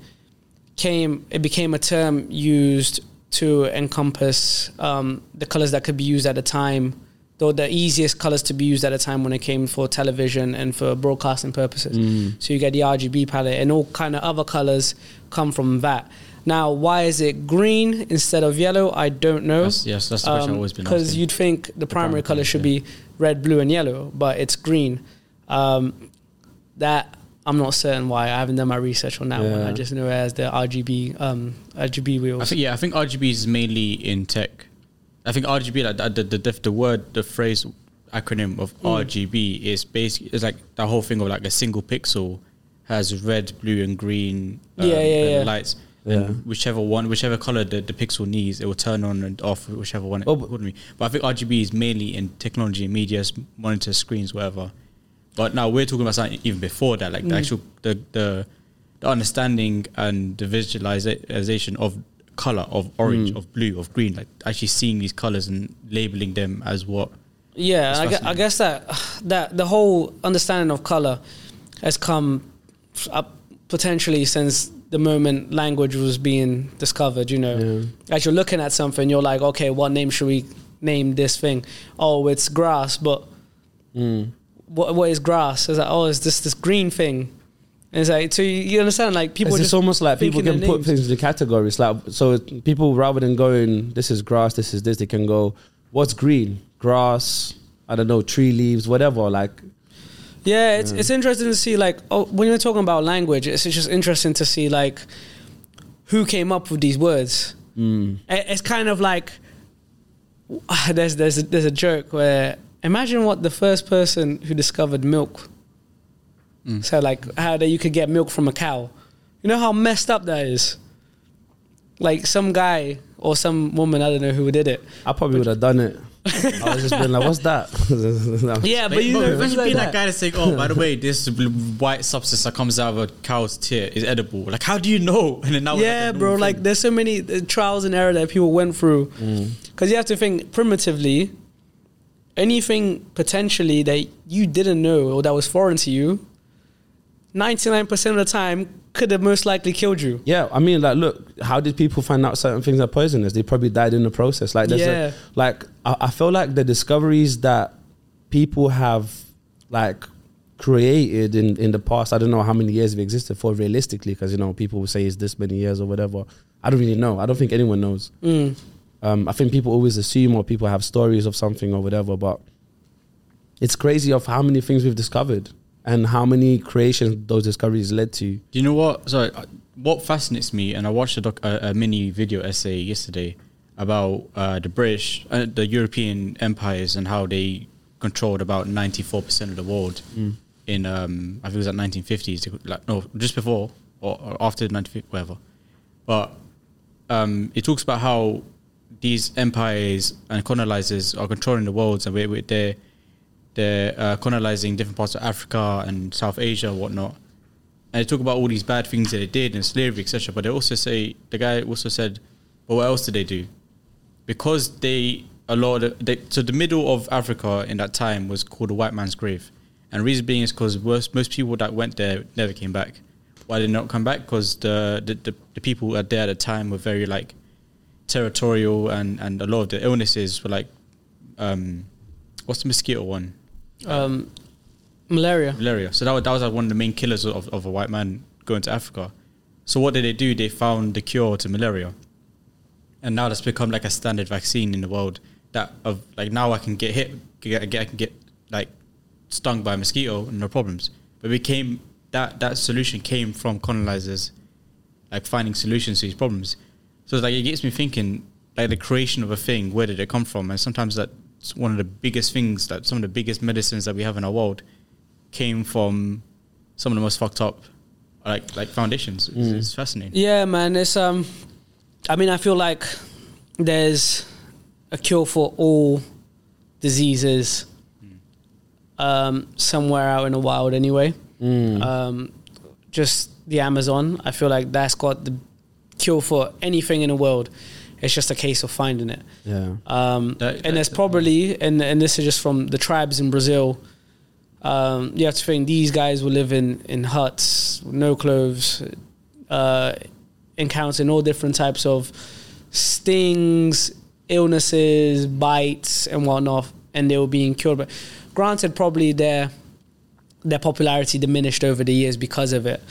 came it became a term used to encompass um, the colors that could be used at the time, though the easiest colors to be used at the time when it came for television and for broadcasting purposes. Mm. So you get the R G B palette, and all kind of other colors come from that. Now, why is it green instead of yellow? I don't know. That's, yes, that's the question um, I've always been asking. Because you'd think the, the primary, primary color should yeah. be red, blue, and yellow, but it's green. Um, that. I'm not certain why. I haven't done my research on that yeah. one. I just know it as the R G B um, R G B wheels. I think, yeah, I think R G B is mainly in tech. I think R G B, like the the, the, the word, the phrase, acronym of mm. R G B is basically it's like that whole thing of like a single pixel has red, blue, and green um, yeah, yeah, and yeah. lights. Yeah. And whichever one, whichever color the, the pixel needs, it will turn on and off. Whichever one. It oh, would be. But I think R G B is mainly in technology, media, monitors, screens, whatever. But now we're talking about something even before that, like mm. the actual the, the the understanding and the visualization of color, of orange, mm. of blue, of green, like actually seeing these colors and labeling them as what. Yeah, I guess, I guess that that the whole understanding of color has come up potentially since the moment language was being discovered. You know, yeah. as you're looking at something, you're like, okay, what name should we name this thing? Oh, it's grass, but. Mm. What what is grass? It's like, oh, it's this this green thing. And it's like, so you, you understand, like people. It's just almost like people can put names. Things into categories. Like so, people rather than going, this is grass, this is this, they can go what's green? Grass, I don't know, tree leaves, whatever. Like, yeah, it's yeah. it's interesting to see, like, oh, when you're talking about language, it's just interesting to see, like, who came up with these words. Mm. It's kind of like, there's there's a, there's a joke where, imagine what the first person who discovered milk. Mm. So, like, how that you could get milk from a cow. You know how messed up that is? Like, some guy or some woman, I don't know who did it. I probably would have done it. I was just been like, what's that? Yeah, but, but you know, imagine like being that, that guy that's saying, oh, by the way, this white substance that comes out of a cow's teat is edible. Like, how do you know? And then now yeah, like bro, like, thing. There's so many trials and error that people went through. Because mm. you have to think, primitively, anything potentially that you didn't know or that was foreign to you, ninety-nine percent of the time could have most likely killed you. Yeah, I mean, like, look, how did people find out certain things are poisonous? They probably died in the process. Like, there's yeah. a, like, I, I feel like the discoveries that people have, like, created in, in the past, I don't know how many years they've existed for realistically, because, you know, people will say it's this many years or whatever. I don't really know. I don't think anyone knows. Mm. Um, I think people always assume, or people have stories of something or whatever, but it's crazy of how many things we've discovered. And how many creations those discoveries led to. Do you know what? Sorry, what fascinates me, and I watched a, doc, a, a mini video essay yesterday about uh, the British, uh, the European empires, and how they controlled about ninety-four percent of the world mm. in, um, I think it was like nineteen fifties, like, no, just before or, or after nineteen fifty, whatever. But um, it talks about how these empires and colonizers are controlling the world, and we're there. They're uh, colonizing different parts of Africa and South Asia and whatnot. And they talk about all these bad things that they did and slavery, et cetera. But they also say, the guy also said, but what else did they do? Because they, a lot of, they, so the middle of Africa in that time was called the white man's grave. And the reason being is because most people that went there never came back. Why did they not come back? Because the, the, the, the people at there at the time were very, like, territorial, and, and a lot of the illnesses were like, um, what's the mosquito one? Um, malaria. Malaria. So that was, that was like one of the main killers of, of a white man going to Africa. So what did they do? They found the cure to malaria, and now that's become like a standard vaccine in the world. That of like now I can get hit, get, get, I can get like stung by a mosquito, no problems. But we came that that solution came from colonizers, like finding solutions to these problems. So it's like it gets me thinking, like the creation of a thing, where did it come from? And sometimes that. It's one of the biggest things, that some of the biggest medicines that we have in our world came from some of the most fucked up like like foundations. It's, mm. it's fascinating. Yeah, man. It's um, I mean, I feel like there's a cure for all diseases mm. um, somewhere out in the wild, anyway. Mm. Um, just the Amazon. I feel like that's got the cure for anything in the world. It's just a case of finding it. Yeah. Um, that, and there's probably, and and this is just from the tribes in Brazil, um, you have to think these guys were living in huts, no clothes, uh, encountering all different types of stings, illnesses, bites, and whatnot, and they were being cured. But granted, probably their their popularity diminished over the years because of it.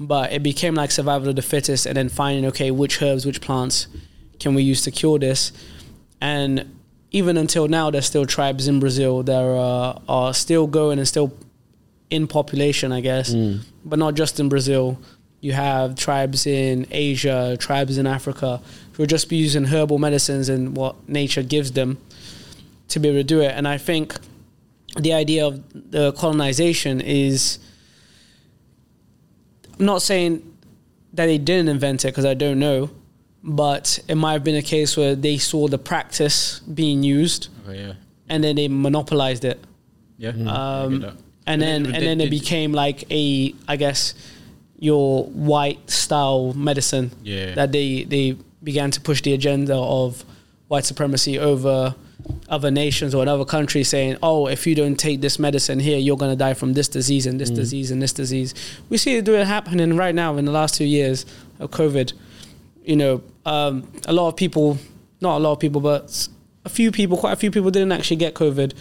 But it became like survival of the fittest, and then finding, okay, which herbs, which plants can we use to cure this? And even until now, there's still tribes in Brazil that are, are still going and still in population, I guess. Mm. But not just in Brazil. You have tribes in Asia, tribes in Africa, who will just be using herbal medicines and what nature gives them to be able to do it. And I think the idea of the colonization is... I'm not saying that they didn't invent it, because I don't know. But it might have been a case where they saw the practice being used, oh, yeah. and then they monopolized it. Yeah, mm. um, and but then they, and they, then it became like a, I guess, your white style medicine. Yeah, that they they began to push the agenda of white supremacy over other nations or another country, saying, "Oh, if you don't take this medicine here, you're gonna die from this disease and this mm. disease and this disease." We see it doing happening right now in the last two years of COVID. You know, um, a lot of people, not a lot of people, but a few people, quite a few people didn't actually get COVID.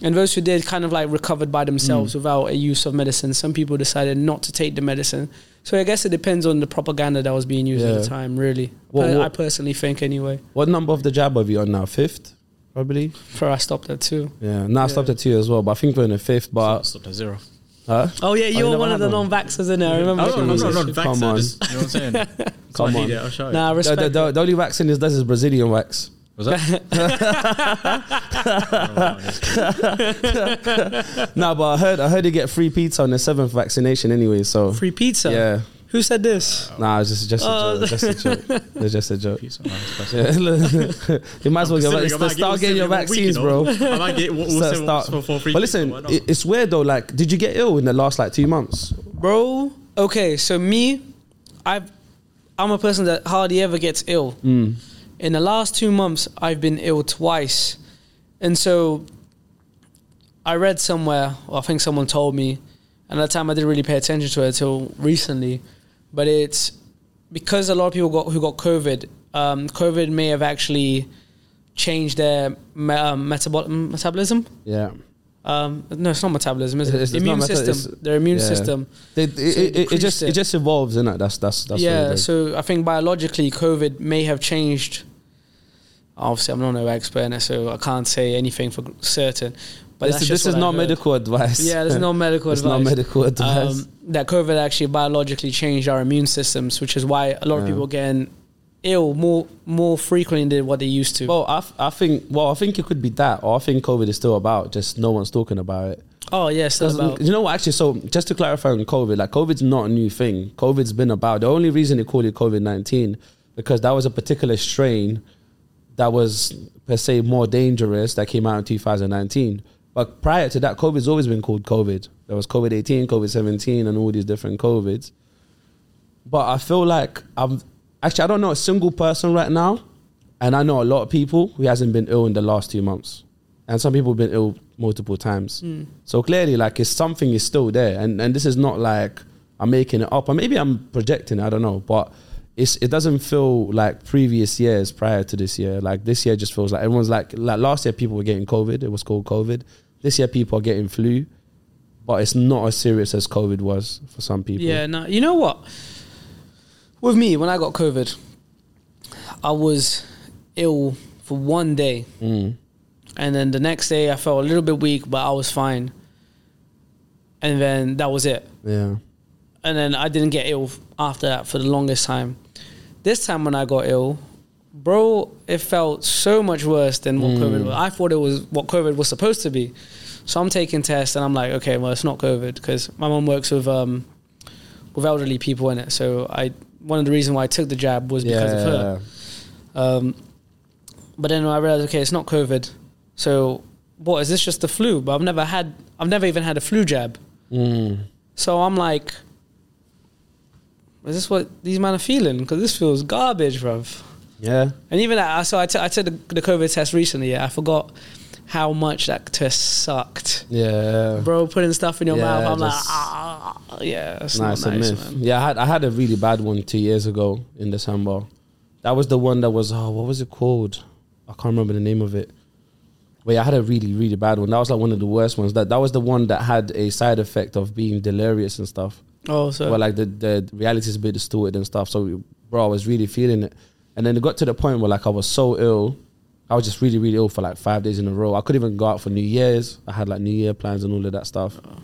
And those who did kind of like recovered by themselves mm. without a use of medicine. Some people decided not to take the medicine. So I guess it depends on the propaganda that was being used yeah. at the time, really. What, what, I personally think anyway. What number of the jab are you on now? Fifth? probably. For I stopped at two. Yeah, no, I yeah. stopped at two as well, but I think we're in the fifth. But I stopped at zero. Huh? Oh yeah, you're oh, one of the non-vaxxers in there. I remember. Oh, no, no, no, non-vaxxer. Come on. Just, you know what I'm saying? Come so on. It, I'll show nah, you. Respect the, the, the, the only vaccine is this is Brazilian wax. Was that? No, but I heard I heard you get free pizza on the seventh vaccination anyway. So free pizza. Yeah. Who said this? Uh, nah, it's just, just, uh, a joke, just a joke. It's just a joke. Yeah. You might as well get, start getting get your vaccines, bro. I might get we'll start, start. For, for free. But listen, it, it's weird though. Like, did you get ill in the last like two months, bro? Okay, so me, I've, I'm a person that hardly ever gets ill. Mm. In the last two months, I've been ill twice, and so I read somewhere, or I think someone told me, and at the time I didn't really pay attention to it until recently. But it's because a lot of people got, who got COVID, um, COVID may have actually changed their me- um, metabol- metabolism. Yeah. Um, no, it's not metabolism, is it? It's, it's immune meta- system. Their immune yeah. system. They, it, so it, it, it just it. it just evolves, isn't it? That's that's that's. Yeah. So I think biologically, COVID may have changed. Obviously, I'm not no expert in it, so I can't say anything for certain. But this, this is not medical advice. Yeah, there's no medical advice. It's not medical advice. Um, that COVID actually biologically changed our immune systems, which is why a lot yeah. of people are getting ill more more frequently than what they used to. Well, I, f- I think well, I think it could be that, or I think COVID is still about just no one's talking about it. Oh yes, yeah, about- you know what? Actually, so just to clarify on COVID, like COVID's not a new thing. COVID's been about. The only reason they call it COVID nineteen because that was a particular strain that was per se more dangerous that came out in two thousand nineteen. But prior to that, COVID's always been called COVID. There was COVID eighteen, COVID seventeen, and all these different COVIDs. But I feel like I'm actually I don't know a single person right now, and I know a lot of people who hasn't been ill in the last two months, and some people have been ill multiple times. Mm. So clearly, like, it's something is still there, and and this is not like I'm making it up, or maybe I'm projecting. I don't know, but it's it doesn't feel like previous years prior to this year. Like this year just feels like everyone's like like last year people were getting COVID. It was called COVID. This year, people are getting flu, but it's not as serious as COVID was for some people. Yeah, no. You know what? With me, when I got COVID, I was ill for one day. Mm. And then the next day, I felt a little bit weak, but I was fine. And then that was it. Yeah. And then I didn't get ill after that for the longest time. This time when I got ill, bro, it felt so much worse than what mm. COVID was. I thought it was what COVID was supposed to be. So I'm taking tests and I'm like, okay, well, it's not COVID because my mum works with um, with elderly people in it. So I one of the reasons why I took the jab was because yeah. of her. Um, but then I realized, okay, it's not COVID. So what is this? Just the flu? But I've never had, I've never even had a flu jab. Mm. So I'm like, is this what these men are feeling? Because this feels garbage, bruv. Yeah, and even that, so I, t- I took the, the COVID test recently. Yeah, I forgot how much that test sucked. Yeah, bro, putting stuff in your yeah, mouth. I'm like, ah, yeah, it's nah, not it's nice, man. Yeah, I had I had a really bad one two years ago in December. That was the one that was oh, what was it called? I can't remember the name of it. Wait, I had a really really bad one. That was like one of the worst ones. That that was the one that had a side effect of being delirious and stuff. Oh, so but like the the reality is a bit distorted and stuff. So, bro, I was really feeling it. And then it got to the point where like I was so ill, I was just really, really ill for like five days in a row. I couldn't even go out for New Year's. I had like New Year plans and all of that stuff. Oh.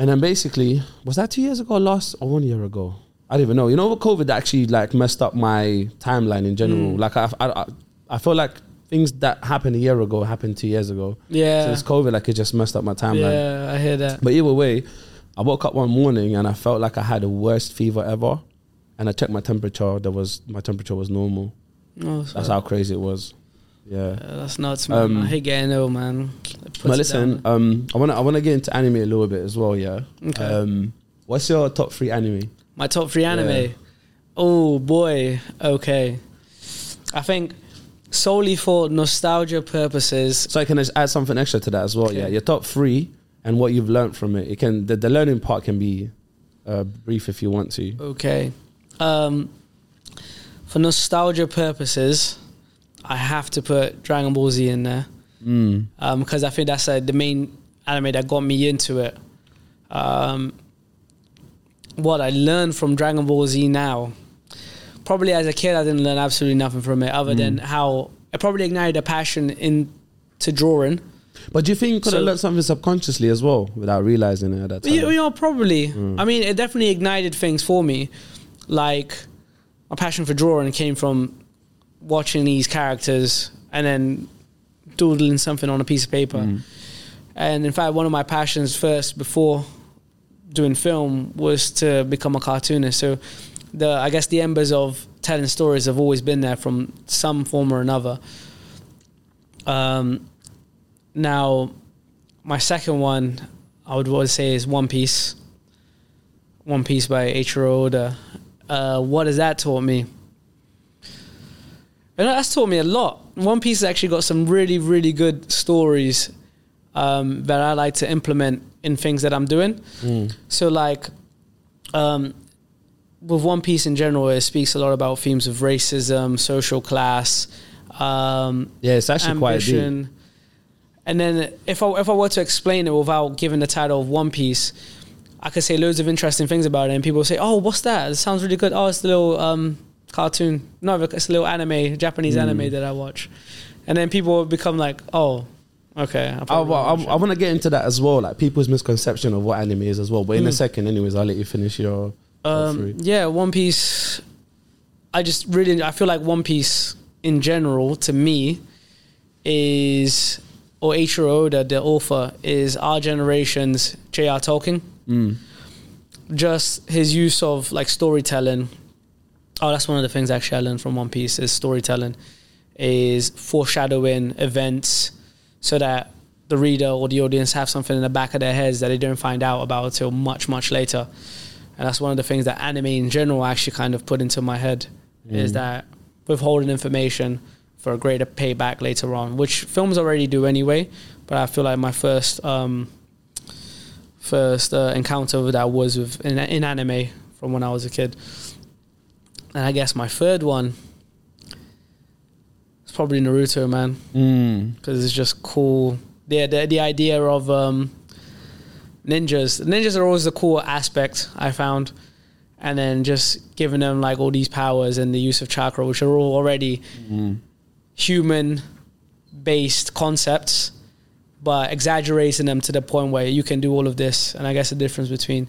And then basically, was that two years ago or last or one year ago? I don't even know. You know, COVID actually like messed up my timeline in general. Mm. Like I, I, I feel like things that happened a year ago happened two years ago. Yeah. Since COVID, like it just messed up my timeline. Yeah, I hear that. But either way, I woke up one morning and I felt like I had the worst fever ever. And I checked my temperature. There was my temperature was normal. Oh, that's how crazy it was. Yeah, yeah that's nuts, man. Um, I hate getting ill, man. But listen, um, I want to I want to get into anime a little bit as well. Yeah. Okay. Um, what's your top three anime? My top three anime. Yeah. Oh boy. Okay. I think solely for nostalgia purposes. So I can just add something extra to that as well. Okay. Yeah. Your top three and what you've learned from it. It can the, the learning part can be uh, brief if you want to. Okay. Um, for nostalgia purposes, I have to put Dragon Ball Z in there because mm. um, I think that's uh, the main anime that got me into it. Um, what I learned from Dragon Ball Z now, probably as a kid I didn't learn absolutely nothing from it other mm. than how it probably ignited a passion in to drawing. But do you think you could so, have learned something subconsciously as well without realizing it at that time? You, you know, probably. Mm. I mean, it definitely ignited things for me. Like, my passion for drawing came from watching these characters and then doodling something on a piece of paper. Mm. And in fact, one of my passions first before doing film was to become a cartoonist. So the I guess the embers of telling stories have always been there from some form or another. Um, now, my second one, I would always say, is One Piece. One Piece by Eiichiro Oda. Uh, what has that taught me? And that's taught me a lot. One Piece has actually got some really, really good stories um, that I like to implement in things that I'm doing. Mm. So like, um, with One Piece in general, it speaks a lot about themes of racism, social class, um, yeah, it's actually ambition. Quite deep. And then if I, if I were to explain it without giving the title of One Piece, I could say loads of interesting things about it, and people say, oh, what's that? It sounds really good. Oh, it's the little um, cartoon. No, it's a little anime, Japanese mm. anime that I watch. And then people would become like, oh, okay. I, I, I, I want to get into that as well, like people's misconception of what anime is as well. But in mm. a second, anyways, I'll let you finish your... Um, yeah, One Piece. I just really, I feel like One Piece in general, to me, is, or Eiichiro Oda, the author, is our generation's J R Tolkien. Mm. Just his use of like storytelling. Oh, that's one of the things actually I learned from One Piece is storytelling, is foreshadowing events so that the reader or the audience have something in the back of their heads that they don't find out about until much, much later. And that's one of the things that anime in general actually kind of put into my head, mm. is that withholding information for a greater payback later on, which films already do anyway. But I feel like my first um, first uh, encounter with that was with in, in anime from when I was a kid. And I guess my third one is probably Naruto, man. Because mm. it's just cool. Yeah, the, the idea of... Um, Ninjas. Ninjas are always the cool aspect, I found. And then just giving them like all these powers and the use of chakra, which are all already mm. human-based concepts, but exaggerating them to the point where you can do all of this. And I guess the difference between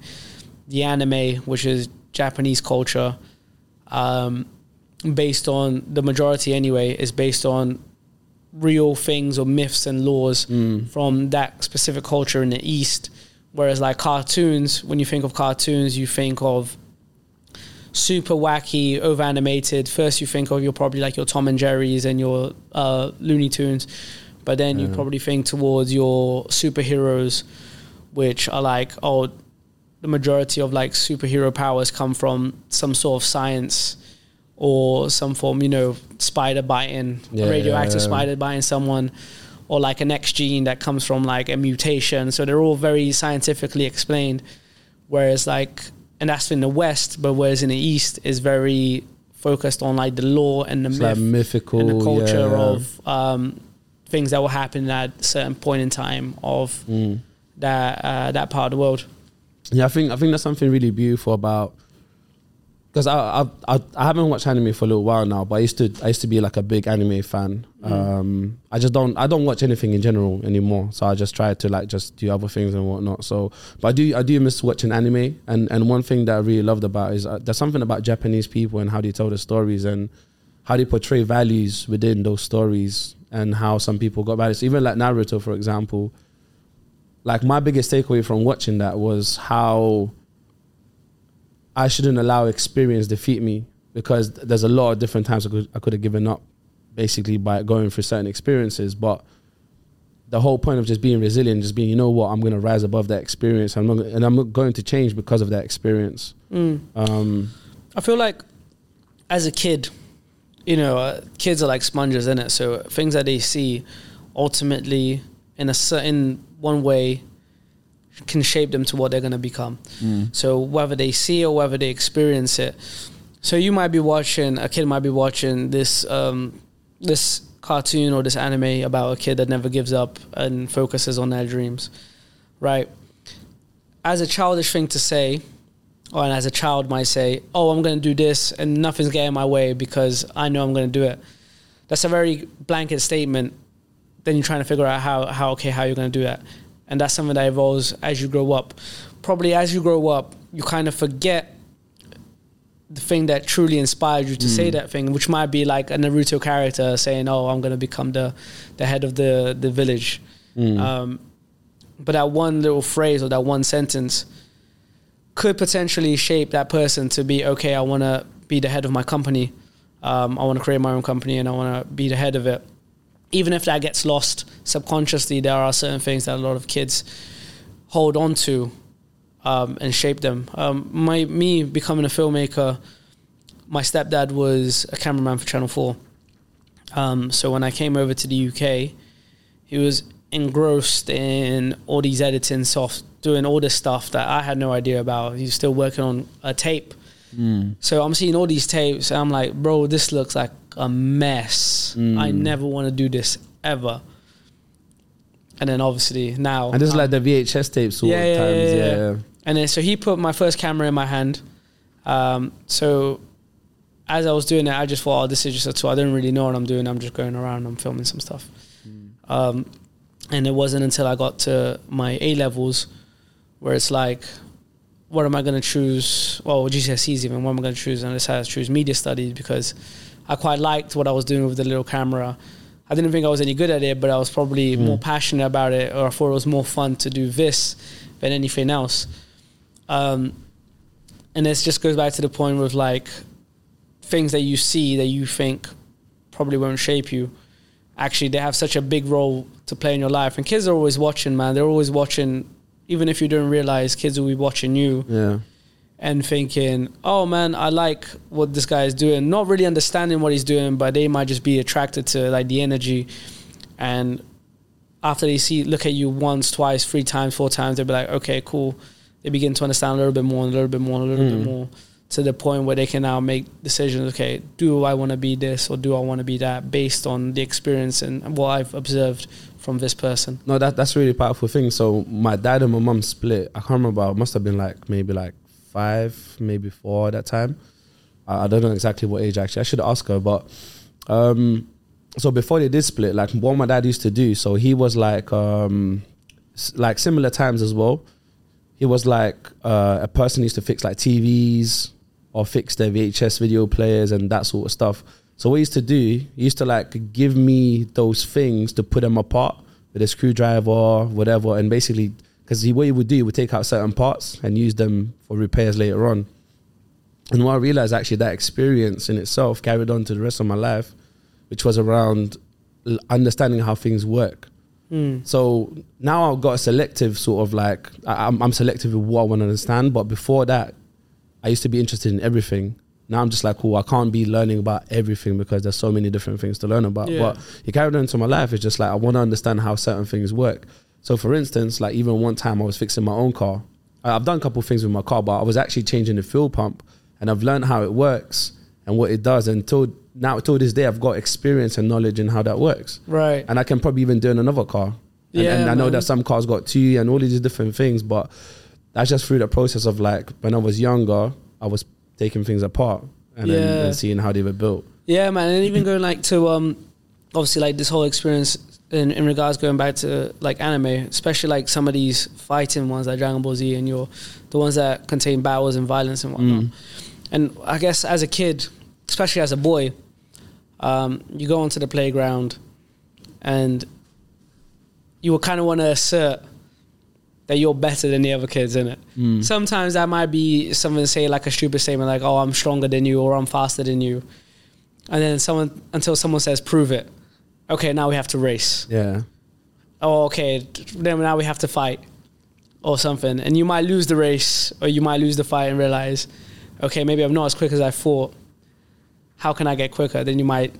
the anime, which is Japanese culture, um, based on the majority anyway, is based on real things or myths and laws mm. from that specific culture in the East. Whereas like cartoons, when you think of cartoons, you think of super wacky, over animated. First you think of your probably like your Tom and Jerry's and your uh, Looney Tunes. But then mm. you probably think towards your superheroes, which are like, oh, the majority of like superhero powers come from some sort of science or some form, you know, spider biting, yeah, a radioactive yeah, yeah. spider biting someone, or like an X gene that comes from like a mutation. So they're all very scientifically explained. Whereas like, and that's in the West, but whereas in the East is very focused on like the law and the myth, like mythical, and the culture yeah, yeah. of um, things that will happen at a certain point in time of mm. that uh, that part of the world. Yeah, I think I think that's something really beautiful about, because I, I I I haven't watched anime for a little while now, but I used to I used to be like a big anime fan. Mm. Um, I just don't I don't watch anything in general anymore, so I just try to like just do other things and whatnot. So, but I do I do miss watching anime, and and one thing that I really loved about it is uh, there's something about Japanese people and how they tell the stories and how they portray values within those stories and how some people got values. Even like Naruto, for example, like my biggest takeaway from watching that was how I shouldn't allow experience defeat me, because there's a lot of different times I could, I could have given up basically by going through certain experiences. But the whole point of just being resilient, just being, you know what, I'm going to rise above that experience. I'm not, and I'm going to change because of that experience. Mm. Um, I feel like as a kid, you know, uh, kids are like sponges, isn't it? So things that they see ultimately in a certain one way can shape them to what they're going to become. Mm. So whether they see or whether they experience it. So you might be watching, a kid might be watching this um, this cartoon or this anime about a kid that never gives up and focuses on their dreams, right? As a childish thing to say, or and as a child might say, oh, I'm going to do this and nothing's getting in my way because I know I'm going to do it. That's a very blanket statement. Then you're trying to figure out how, how okay, how you're going to do that. And that's something that evolves as you grow up. Probably as you grow up, you kind of forget the thing that truly inspired you to mm. say that thing, which might be like a Naruto character saying, oh, I'm going to become the, the head of the, the village. Mm. Um, but that one little phrase or that one sentence could potentially shape that person to be, okay, I want to be the head of my company. Um, I want to create my own company and I want to be the head of it. Even if that gets lost subconsciously, there are certain things that a lot of kids hold on to um, and shape them. Um, my me becoming a filmmaker, my stepdad was a cameraman for Channel four. Um, so when I came over to the U K, he was engrossed in all these editing soft, doing all this stuff that I had no idea about. He was still working on a tape. Mm. So I'm seeing all these tapes and I'm like, bro, this looks like a mess. Mm. I never want to do this ever. And then obviously now, and this is um, like the V H S tapes all yeah, the time. Yeah, yeah, yeah. yeah. And then so he put my first camera in my hand. Um, so as I was doing it, I just thought, oh, this is just a tool. I don't really know what I'm doing. I'm just going around. I'm filming some stuff. Mm. Um, and it wasn't until I got to my A levels where it's like, what am I going to choose? Well, G C S Es even, what am I going to choose? And I decided to choose media studies because I quite liked what I was doing with the little camera. I didn't think I was any good at it, but I was probably mm. more passionate about it, or I thought it was more fun to do this than anything else. Um, and this just goes back to the point with like things that you see that you think probably won't shape you. Actually, they have such a big role to play in your life. And kids are always watching, man. They're always watching. Even if you don't realize, kids will be watching you yeah. and thinking, oh man, I like what this guy is doing. Not really understanding what he's doing, but they might just be attracted to like the energy. And after they see, look at you once, twice, three times, four times, they'll be like, okay, cool. They begin to understand a little bit more, and a little bit more, and a little mm. bit more, to the point where they can now make decisions. Okay, do I want to be this or do I want to be that based on the experience and what I've observed from this person? No, that that's a really powerful thing. So my dad and my mum split. I can't remember. I must have been like maybe like five, maybe four at that time. I, I don't know exactly what age actually. I should ask her. But um, so before they did split, like what my dad used to do. So he was like, um, like similar times as well. He was like uh, a person who used to fix like T Vs or fix their V H S video players and that sort of stuff. So what he used to do, he used to like give me those things to put them apart with a screwdriver, whatever, and basically, because he, what he would do, he would take out certain parts and use them for repairs later on. And what I realized actually, that experience in itself carried on to the rest of my life, which was around understanding how things work. Mm. So now I've got a selective sort of like, I, I'm, I'm selective with what I want to understand, but before that, I used to be interested in everything. Now I'm just like, oh, I can't be learning about everything because there's so many different things to learn about. Yeah. But it carried on into my life. It's just like, I want to understand how certain things work. So for instance, like even one time I was fixing my own car. I've done a couple of things with my car, but I was actually changing the fuel pump and I've learned how it works and what it does. And till now, till this day, I've got experience and knowledge in how that works. Right. And I can probably even do in another car. And, yeah, and I know man. that some cars got two and all these different things, but that's just through the process of like, when I was younger, I was taking things apart and yeah. then and seeing how they were built. Yeah, man. And even going like to, um, obviously like this whole experience in, in regards going back to like anime, especially like some of these fighting ones like Dragon Ball Z and your, the ones that contain battles and violence and whatnot. Mm. And I guess as a kid, especially as a boy, um, you go onto the playground and you will kind of want to assert that you're better than the other kids, innit? Mm. Sometimes that might be something, say like a stupid statement like, oh, I'm stronger than you or I'm faster than you. And then someone, until someone says, prove it. Okay, now we have to race. Yeah. Oh, okay, then now we have to fight or something. And you might lose the race or you might lose the fight and realize, okay, maybe I'm not as quick as I thought. How can I get quicker? Then you might,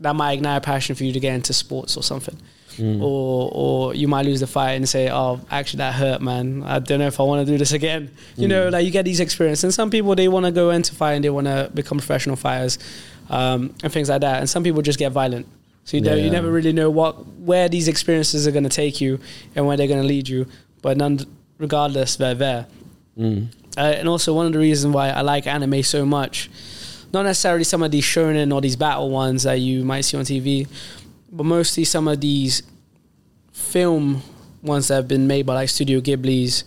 that might ignite a passion for you to get into sports or something. Mm. Or or you might lose the fight and say, oh, actually that hurt, man. I don't know if I want to do this again. You mm. know, like you get these experiences. And some people, they want to go into fighting, they want to become professional fighters um, and things like that. And some people just get violent. So you yeah. don't, you never really know what where these experiences are going to take you and where they're going to lead you. But none, regardless, they're there. Mm. Uh, and also one of the reasons why I like anime so much not necessarily some of these shonen or these battle ones that you might see on T V, but mostly some of these film ones that have been made by like Studio Ghibli's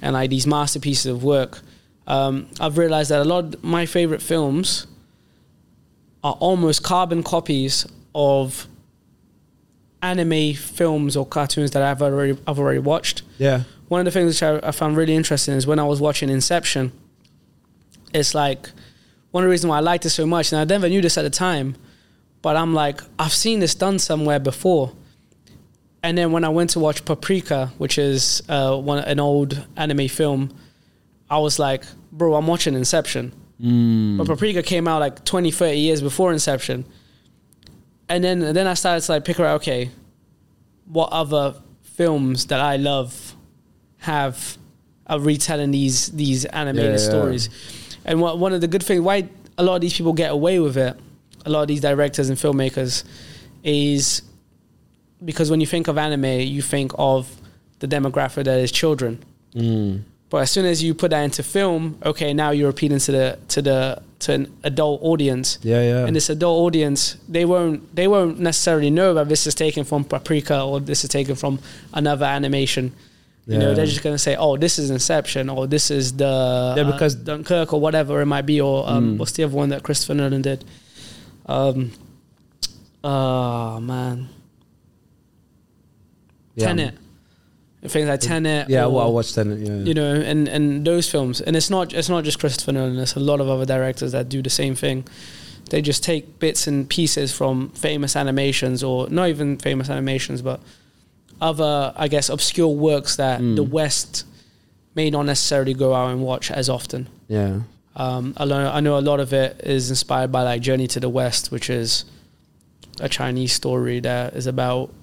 and like these masterpieces of work. Um, I've realized that a lot of my favorite films are almost carbon copies of anime films or cartoons that I've already I've already watched. Yeah. One of the things which I, I found really interesting is when I was watching Inception, it's like one of the reasons why I liked it so much, and I never knew this at the time, but I'm like, I've seen this done somewhere before. And then when I went to watch Paprika, which is uh, one an old anime film, I was like, bro, I'm watching Inception. Mm. But Paprika came out like twenty, thirty years before Inception. And then and then I started to like pick out, okay, what other films that I love have are retelling these these animated yeah, stories. Yeah. And what, one of the good things, why a lot of these people get away with it, a lot of these directors and filmmakers, is because when you think of anime, you think of the demographic that is children. Mm. But as soon as you put that into film, okay, now you're appealing to the to the to an adult audience. Yeah, yeah. And this adult audience, they won't they won't necessarily know that this is taken from Paprika or this is taken from another animation. You yeah. know, they're just gonna say, "Oh, this is Inception," or "This is the yeah, because uh, Dunkirk," or whatever it might be, or um, mm. what's the other one that Christopher Nolan did? Um, oh man, yeah. Tenet. Things like Tenet. Yeah, or, well, I watched Tenet. Yeah, yeah. You know, and, and those films, and it's not it's not just Christopher Nolan. There's a lot of other directors that do the same thing. They just take bits and pieces from famous animations, or not even famous animations, but other, I guess, obscure works that mm. the West may not necessarily go out and watch as often. Yeah, um, I know. I know a lot of it is inspired by like Journey to the West, which is a Chinese story that is about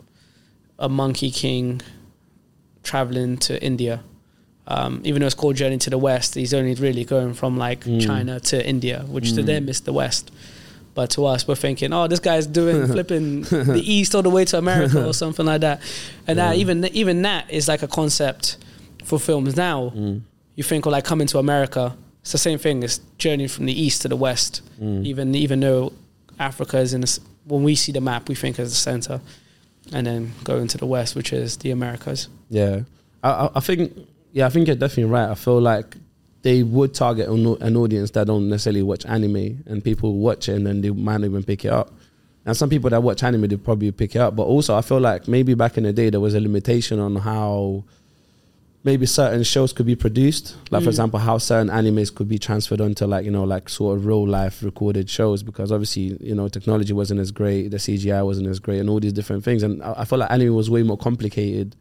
a monkey king traveling to India. Um, even though it's called Journey to the West, he's only really going from like mm. China to India, which mm. to them is the West. But to us, we're thinking, oh, this guy's doing flipping the East all the way to America or something like that. And yeah. that, even even that is like a concept for films now. Mm. You think, oh, like Coming to America, it's the same thing. It's journey from the East to the West. Mm. Even even though Africa is in this, when we see the map, we think as the center. And then go into the West, which is the Americas. Yeah, I, I think yeah, I think you're definitely right. I feel like they would target an, an audience that don't necessarily watch anime, and people watch it and then they might not even pick it up. And some people that watch anime, they probably pick it up. But also, I feel like maybe back in the day there was a limitation on how maybe certain shows could be produced. Like mm. for example, how certain animes could be transferred onto like you know like sort of real life recorded shows, because obviously you know technology wasn't as great, the C G I wasn't as great, and all these different things. And I, I felt like anime was way more complicated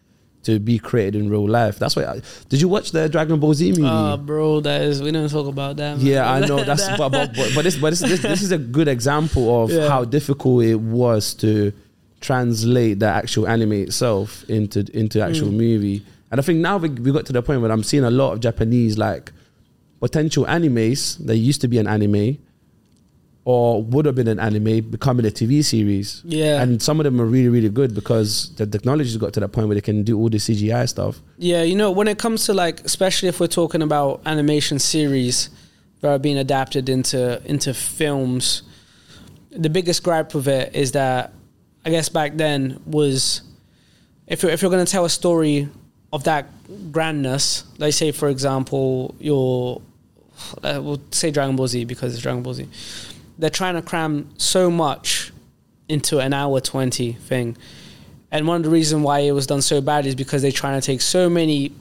to be created in real life. That's why. I, did you watch the Dragon Ball Z movie? Ah, uh, bro, that is we don't talk about that. Man. Yeah, I know. That's but but but this but this this, this is a good example of yeah. how difficult it was to translate the actual anime itself into into actual mm. movie. And I think now we, we got to the point where I'm seeing a lot of Japanese like potential animes that used to be an anime or would have been an anime becoming a T V series. Yeah. And some of them are really, really good because the technology's got to that point where they can do all the C G I stuff. Yeah, you know, when it comes to like, especially if we're talking about animation series that are being adapted into into films, the biggest gripe of it is that, I guess back then was, if you're, if you're going to tell a story of that grandness, let's say for example, your uh, we'll say Dragon Ball Z because it's Dragon Ball Z. They're trying to cram so much into an hour twenty thing, and one of the reasons why it was done so bad is because they're trying to take so many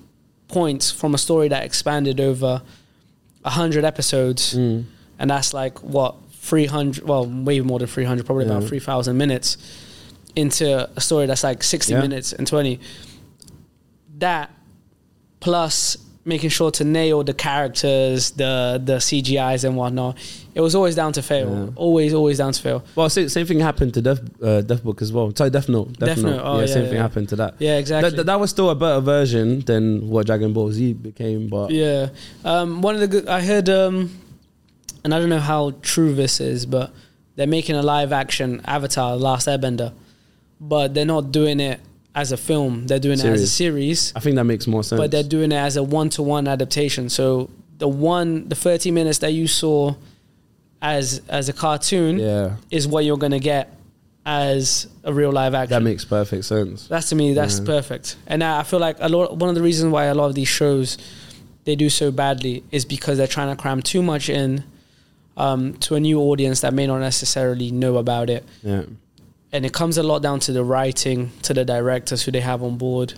points from a story that expanded over a hundred episodes, mm. and that's like what three hundred, well, way more than three hundred, probably yeah. about three thousand minutes into a story that's like sixty yeah. minutes and twenty. That plus making sure to nail the characters, the the C G Is and whatnot. It was always down to fail. Yeah. Always, always down to fail. Well, same, same thing happened to Death, uh, Death Book as well. Sorry, Death Note. Death, Death Note. Note. Oh, yeah, yeah, same yeah. thing happened to that. Yeah, exactly. Th- th- that was still a better version than what Dragon Ball Z became. But yeah, um, one of the good I heard, um, and I don't know how true this is, but they're making a live action Avatar: Last Airbender, but they're not doing it as a film, they're doing series. it as a series. I think that makes more sense. But they're doing it as a one-to-one adaptation. So the one, the thirty minutes that you saw as as a cartoon yeah. is what you're going to get as a real live action. That makes perfect sense. That's to me, that's yeah. perfect. And I feel like a lot. One of the reasons why a lot of these shows, they do so badly is because they're trying to cram too much in um, to a new audience that may not necessarily know about it. Yeah. And it comes a lot down to the writing, to the directors who they have on board.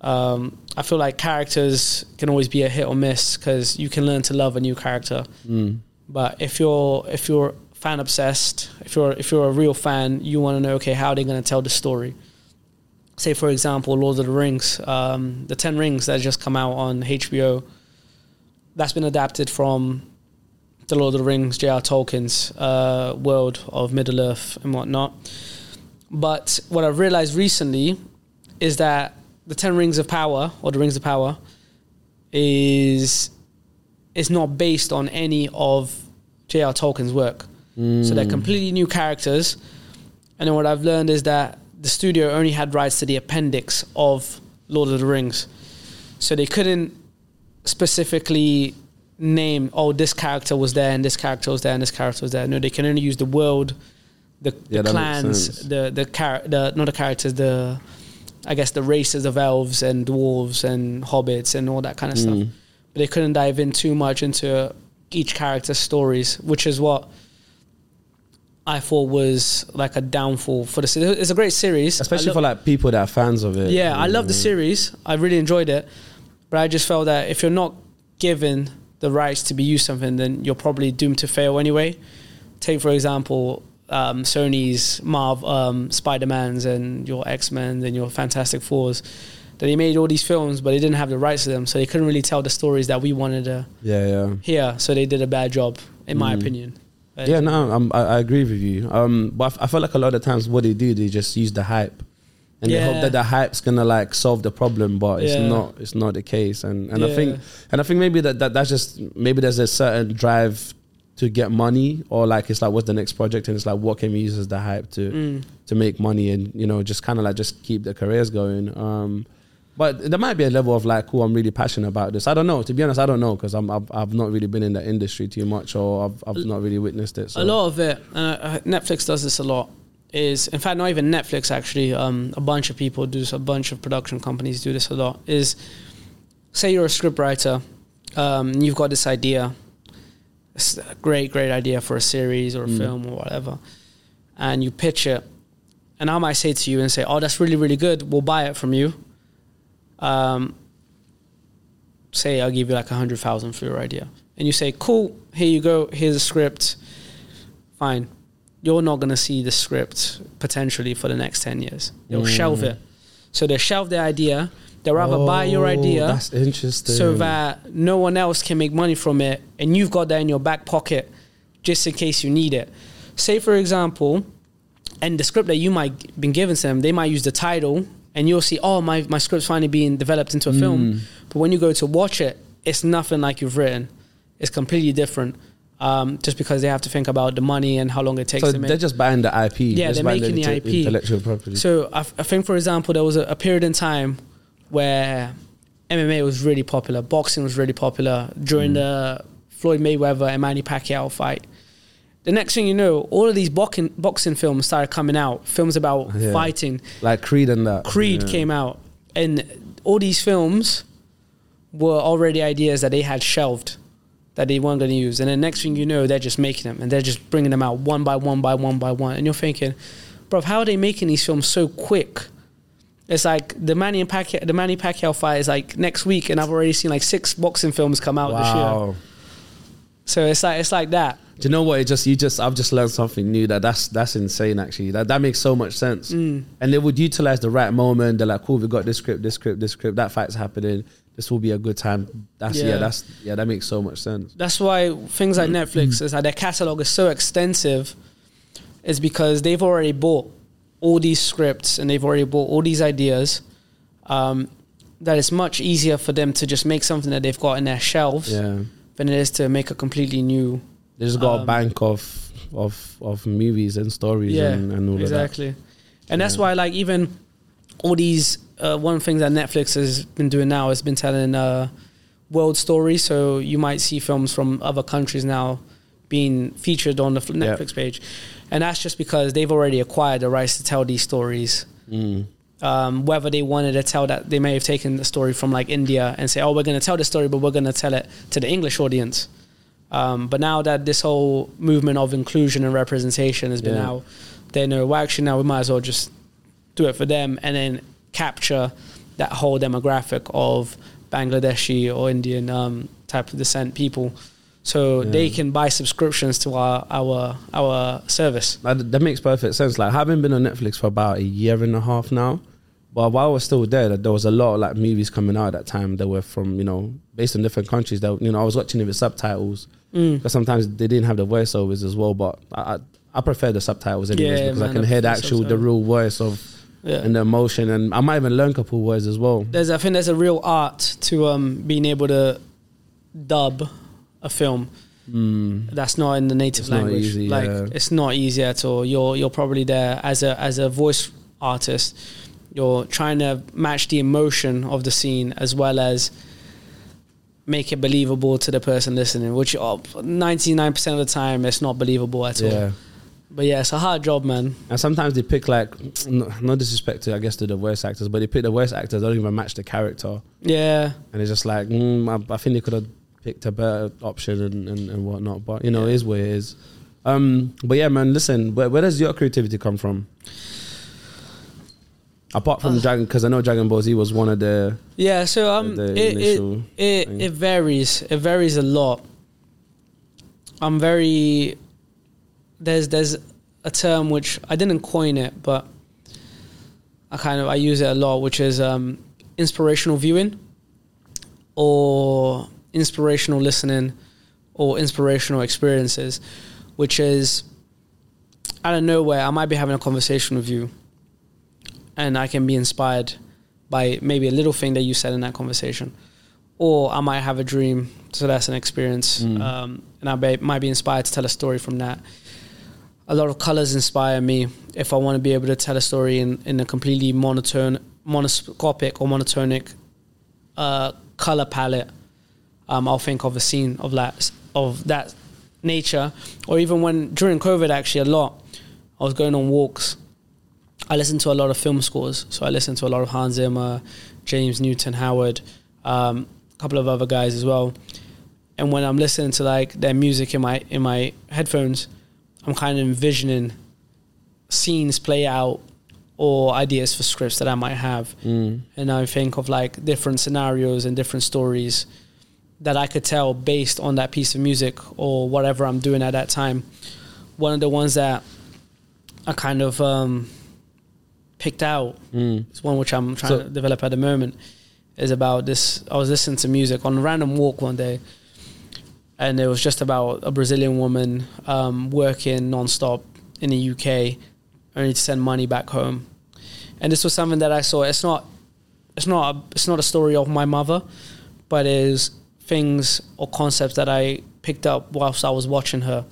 Um, I feel like characters can always be a hit or miss because you can learn to love a new character. Mm. But if you're if you're fan obsessed, if you're if you're a real fan, you want to know, okay, how are they going to tell the story? Say, for example, Lord of the Rings, um, the Ten Rings that just come out on H B O. That's been adapted from the Lord of the Rings, J R Tolkien's uh, world of Middle Earth and whatnot. But what I've realized recently is that the Ten Rings of Power, or the Rings of Power, is is not based on any of J R Tolkien's work. Mm. So they're completely new characters. And then what I've learned is that the studio only had rights to the appendix of Lord of the Rings. So they couldn't specifically name, oh, this character was there and this character was there and this character was there. No, they can only use the world, the, yeah, the clans, the the, char- the not the characters, the I guess the races of elves and dwarves and hobbits and all that kind of mm. stuff. But they couldn't dive in too much into each character's stories, which is what I thought was like a downfall for the series. It's a great series. Especially lo- for like people that are fans of it. Yeah, I love the series. I really enjoyed it. But I just felt that if you're not given the rights to be used something, then you're probably doomed to fail anyway. Take, for example, um, Sony's Marvel, um, Spider-Man's and your X-Men and your Fantastic Fours. That they made all these films, but they didn't have the rights to them, so they couldn't really tell the stories that we wanted to yeah, yeah. hear. So they did a bad job, in mm. my opinion. But yeah, no, I'm, I, I agree with you. Um, but I, f- I feel like a lot of times what they do, they just use the hype, and yeah. they hope that the hype's gonna like solve the problem, but it's yeah. not. It's not the case, and and yeah. I think and I think maybe that, that that's just maybe there's a certain drive to get money, or like it's like what's the next project, and it's like what can we use as the hype to mm. to make money, and you know just kind of like just keep their careers going. Um, But there might be a level of like, oh, I'm really passionate about this. I don't know. To be honest, I don't know because I'm I've, I've not really been in the industry too much, or I've I've not really witnessed it. So. A lot of it, uh, Netflix does this a lot. Is in fact not even Netflix actually. Um, a bunch of people do this. A bunch of production companies do this a lot. Is say you're a scriptwriter, um, you've got this idea, it's a great great idea for a series or a mm. film or whatever, and you pitch it, and I might say to you and say, oh, that's really really good. We'll buy it from you. Um, say I'll give you like a hundred thousand for your idea, and you say, "Cool, here you go. Here's a script." Fine, you're not gonna see the script potentially for the next ten years. They'll mm. shelve it, so they shelve the idea. They rather oh, buy your idea. That's interesting. So that no one else can make money from it, and you've got that in your back pocket just in case you need it. Say, for example, and the script that you might been given to them, they might use the title. And you'll see, oh, my, my script's finally being developed into a mm. film. But when you go to watch it, it's nothing like you've written. It's completely different. Um, just because they have to think about the money and how long it takes so to make. So they're just buying the I P. Yeah, they're, they're making the, the I P. Intellectual property. So I, f- I think, for example, there was a, a period in time where M M A was really popular. Boxing was really popular during mm. the Floyd Mayweather and Manny Pacquiao fight. The next thing you know, all of these boxing, boxing films started coming out. Films about yeah. fighting. Like Creed and that. Creed yeah. came out. And all these films were already ideas that they had shelved, that they weren't going to use. And the next thing you know, they're just making them. And they're just bringing them out one by one by one by one. And you're thinking, bro, how are they making these films so quick? It's like the Manny, and Pacquiao, the Manny Pacquiao fight is like next week. And I've already seen like six boxing films come out wow. this year. So it's like it's like that. Do you know what? It just you just I've just learned something new. That that's that's insane. Actually, that that makes so much sense. Mm. And they would utilize the right moment. They're like, cool, we got this script, this script, this script. That fight's happening. This will be a good time. That's yeah. yeah that's yeah. That makes so much sense. That's why things like Netflix is like their catalog is so extensive. It's because they've already bought all these scripts and they've already bought all these ideas. Um, that it's much easier for them to just make something that they've got in their shelves yeah. than it is to make a completely new. They just got um, a bank of of of movies and stories yeah, and, and all exactly. of that. Exactly. And yeah. that's why like even all these, uh, one of the things that Netflix has been doing now has been telling uh, world stories. So you might see films from other countries now being featured on the Netflix yeah. page. And that's just because they've already acquired the rights to tell these stories. Mm. Um, whether they wanted to tell that, they may have taken the story from like India and say, oh, we're going to tell the story, but we're going to tell it to the English audience. Um, but now that this whole movement of inclusion and representation has been yeah. out, they know, well, actually now we might as well just do it for them and then capture that whole demographic of Bangladeshi or Indian um, type of descent people. So yeah. they can buy subscriptions to our our, our service. That, that makes perfect sense. Like, I haven't been on Netflix for about a year and a half now, but while I was still there, like, there was a lot of like movies coming out at that time that were from, you know, based on different countries that, you know, I was watching it with subtitles because mm. sometimes they didn't have the voiceovers as well, but I I, I prefer the subtitles anyways yeah, because man, I can hear the actual, the real voice of yeah. and the emotion, and I might even learn a couple words as well. There's, I think there's a real art to um, being able to dub a film mm. that's not in the native it's language easy, like yeah. it's not easy at all. You're you're probably there as a as a voice artist, you're trying to match the emotion of the scene as well as make it believable to the person listening, which oh, ninety-nine percent of the time it's not believable at yeah. all. But yeah, it's a hard job, man. And sometimes they pick like, no, no disrespect to, I guess, to the worst actors, but they pick the worst actors that don't even match the character. Yeah. And it's just like, mm, I, I think they could have picked a better option and, and, and whatnot, but you know, yeah. it is what it is. Um, but yeah, man, listen, where, where does your creativity come from? Apart from uh, Dragon, because I know Dragon Ball Z was one of the yeah. So um, the, the it it, it it varies. It varies a lot. I'm very there's there's a term which I didn't coin it, but I kind of I use it a lot, which is um, inspirational viewing, or inspirational listening, or inspirational experiences, which is out of nowhere I might be having a conversation with you and I can be inspired by maybe a little thing that you said in that conversation, or I might have a dream, so that's an experience mm. um, and I be, might be inspired to tell a story from that. A lot of colours inspire me if I want to be able to tell a story in, in a completely monotone monoscopic or monotonic uh, colour palette. Um, I'll think of a scene of that, of that nature. Or even when, during COVID actually a lot, I was going on walks. I listened to a lot of film scores. So I listened to a lot of Hans Zimmer, James Newton Howard, um, a couple of other guys as well. And when I'm listening to like their music in my, in my headphones, I'm kind of envisioning scenes play out or ideas for scripts that I might have. Mm. And I think of like different scenarios and different stories that I could tell based on that piece of music or whatever I'm doing at that time. One of the ones that I kind of um, picked out, mm. it's one which I'm trying so, to develop at the moment, is about this. I was listening to music on a random walk one day, and it was just about a Brazilian woman um, working nonstop in the U K, only to send money back home. And this was something that I saw. It's not, it's not, a, it's not a story of my mother, but it is things or concepts that I picked up whilst I was watching her.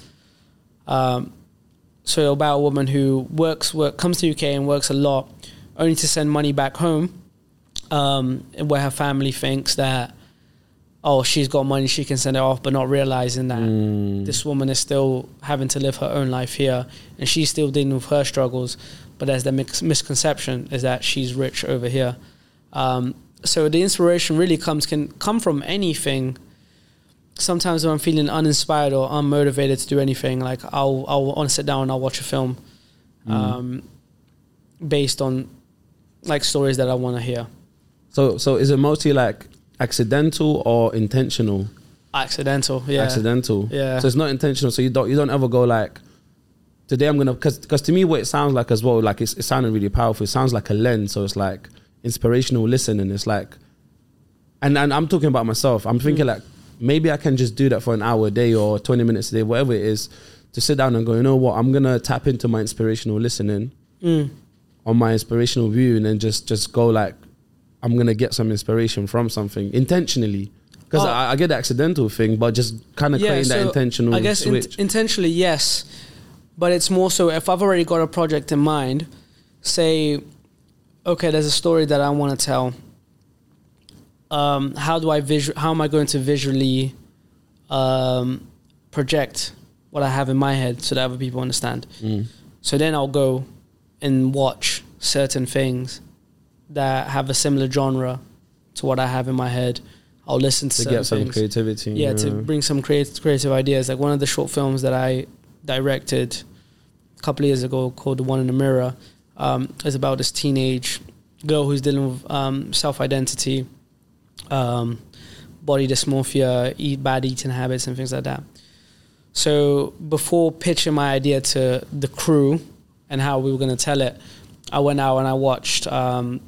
Um, so about a woman who works, work, comes to U K and works a lot, only to send money back home, um, where her family thinks that, oh, she's got money, she can send it off, but not realising that mm. this woman is still having to live her own life here, and she's still dealing with her struggles, but there's the mis- misconception is that she's rich over here. Um, So the inspiration really comes can come from anything. Sometimes when I'm feeling uninspired or unmotivated to do anything, like I'll I'll want to sit down and I'll watch a film mm. um, based on like stories that I want to hear. So so is it mostly like accidental or intentional? Accidental, yeah. Accidental. Yeah. So it's not intentional. So you don't you don't ever go like, today I'm gonna, because because to me what it sounds like as well, like it's it sounded really powerful. It sounds like a lens. So it's like inspirational listening. It's like, and, and I'm talking about myself. I'm thinking mm. like maybe I can just do that for an hour a day or twenty minutes a day, whatever it is, to sit down and go, you know what, I'm gonna tap into my inspirational listening mm. on my inspirational view, and then just just go like, I'm gonna get some inspiration from something intentionally, because oh. I, I get the accidental thing, but just kind of yeah, creating so that intentional I guess switch. In- intentionally, yes, but it's more so if I've already got a project in mind, say, okay, there's a story that I want to tell. Um, how do I visu- How am I going to visually um, project what I have in my head so that other people understand. Mm. So then I'll go and watch certain things that have a similar genre to what I have in my head. I'll listen to, to certain get some things. creativity. Yeah, yeah, to bring some creative creative ideas. Like one of the short films that I directed a couple of years ago called The One in the Mirror um, is about this teenage girl who's dealing with um, self-identity, um, body dysmorphia, eat bad eating habits and things like that. So before pitching my idea to the crew and how we were going to tell it, I went out and I watched um,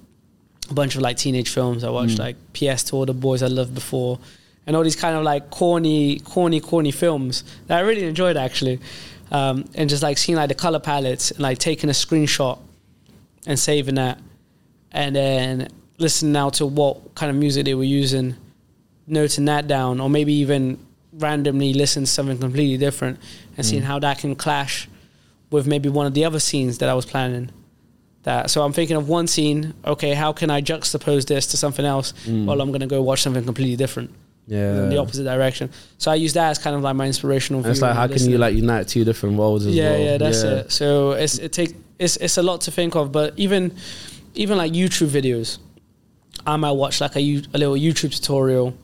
a bunch of like teenage films. I watched mm. like P S to All the Boys I Loved Before and all these kind of like corny, corny, corny films that I really enjoyed actually. Um, and just like seeing like the color palettes and like taking a screenshot and saving that. And then listening now to what kind of music they were using, noting that down, or maybe even randomly listen to something completely different and mm. seeing how that can clash with maybe one of the other scenes that I was planning. That so I'm thinking of one scene, okay, how can I juxtapose this to something else? Mm. Well, I'm going to go watch something completely different. Yeah, in the opposite direction. So I use that as kind of like my inspirational. It's like how can you like unite two different worlds as yeah, well? Yeah, yeah, that's yeah. it. So it's it take it's it's a lot to think of, but even even like YouTube videos, I might watch like a, a little YouTube tutorial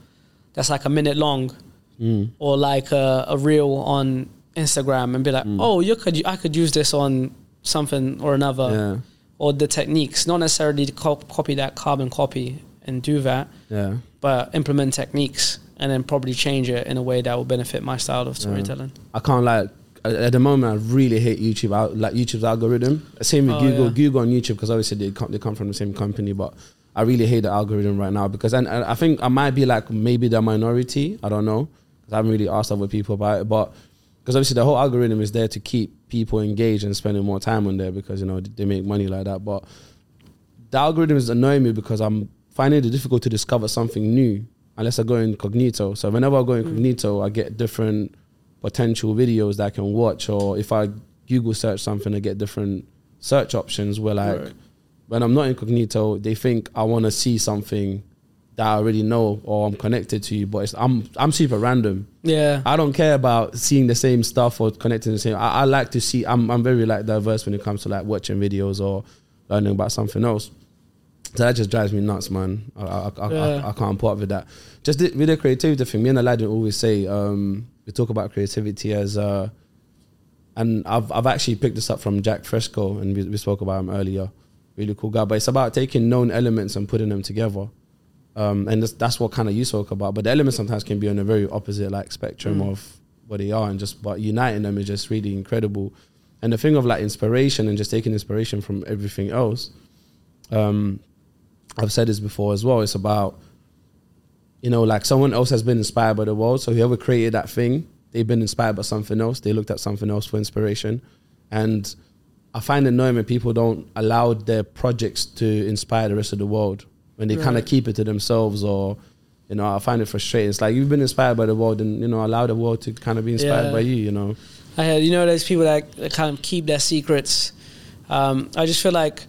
that's like a minute long, mm. or like a, a reel on Instagram, and be like, mm. oh, you could I could use this on something or another, yeah. or the techniques, not necessarily to cop- copy that carbon copy and do that. Yeah. But implement techniques and then probably change it in a way that will benefit my style of storytelling. Yeah. I can't like, at the moment I really hate YouTube, I, like YouTube's algorithm. Same with oh, Google, yeah. Google and YouTube, because obviously they come, they come from the same company, but I really hate the algorithm right now because and, and I think I might be like maybe the minority, I don't know, because I haven't really asked other people about it, but because obviously the whole algorithm is there to keep people engaged and spending more time on there because, you know, they make money like that. But the algorithm is annoying me because I'm finding it difficult to discover something new unless I go incognito. So whenever I go incognito, mm. I get different potential videos that I can watch, or if I Google search something, I get different search options where like, right. when I'm not incognito, they think I want to see something that I already know or I'm connected to you, but it's, I'm I'm super random. Yeah. I don't care about seeing the same stuff or connecting the same. I, I like to see, I'm I'm very like diverse when it comes to like watching videos or learning about something else. So that just drives me nuts, man. I I, I, yeah. I, I can't part with that. Just the, with the creativity thing, me and Aladdin always say, um, we talk about creativity as, uh, and I've I've actually picked this up from Jack Fresco, and we, we spoke about him earlier. Really cool guy, but it's about taking known elements and putting them together. Um, and that's, that's what kind of you spoke about. But the elements sometimes can be on a very opposite like spectrum mm. of what they are, and just but uniting them is just really incredible. And the thing of like inspiration and just taking inspiration from everything else, um, I've said this before as well. It's about, you know, like someone else has been inspired by the world. So whoever created that thing, they've been inspired by something else. They looked at something else for inspiration. And I find it annoying when people don't allow their projects to inspire the rest of the world, when they right. kind of keep it to themselves, or, you know, I find it frustrating. It's like, you've been inspired by the world and, you know, allow the world to kind of be inspired yeah. by you, you know. I heard, you know, there's people that kind of keep their secrets. Um, I just feel like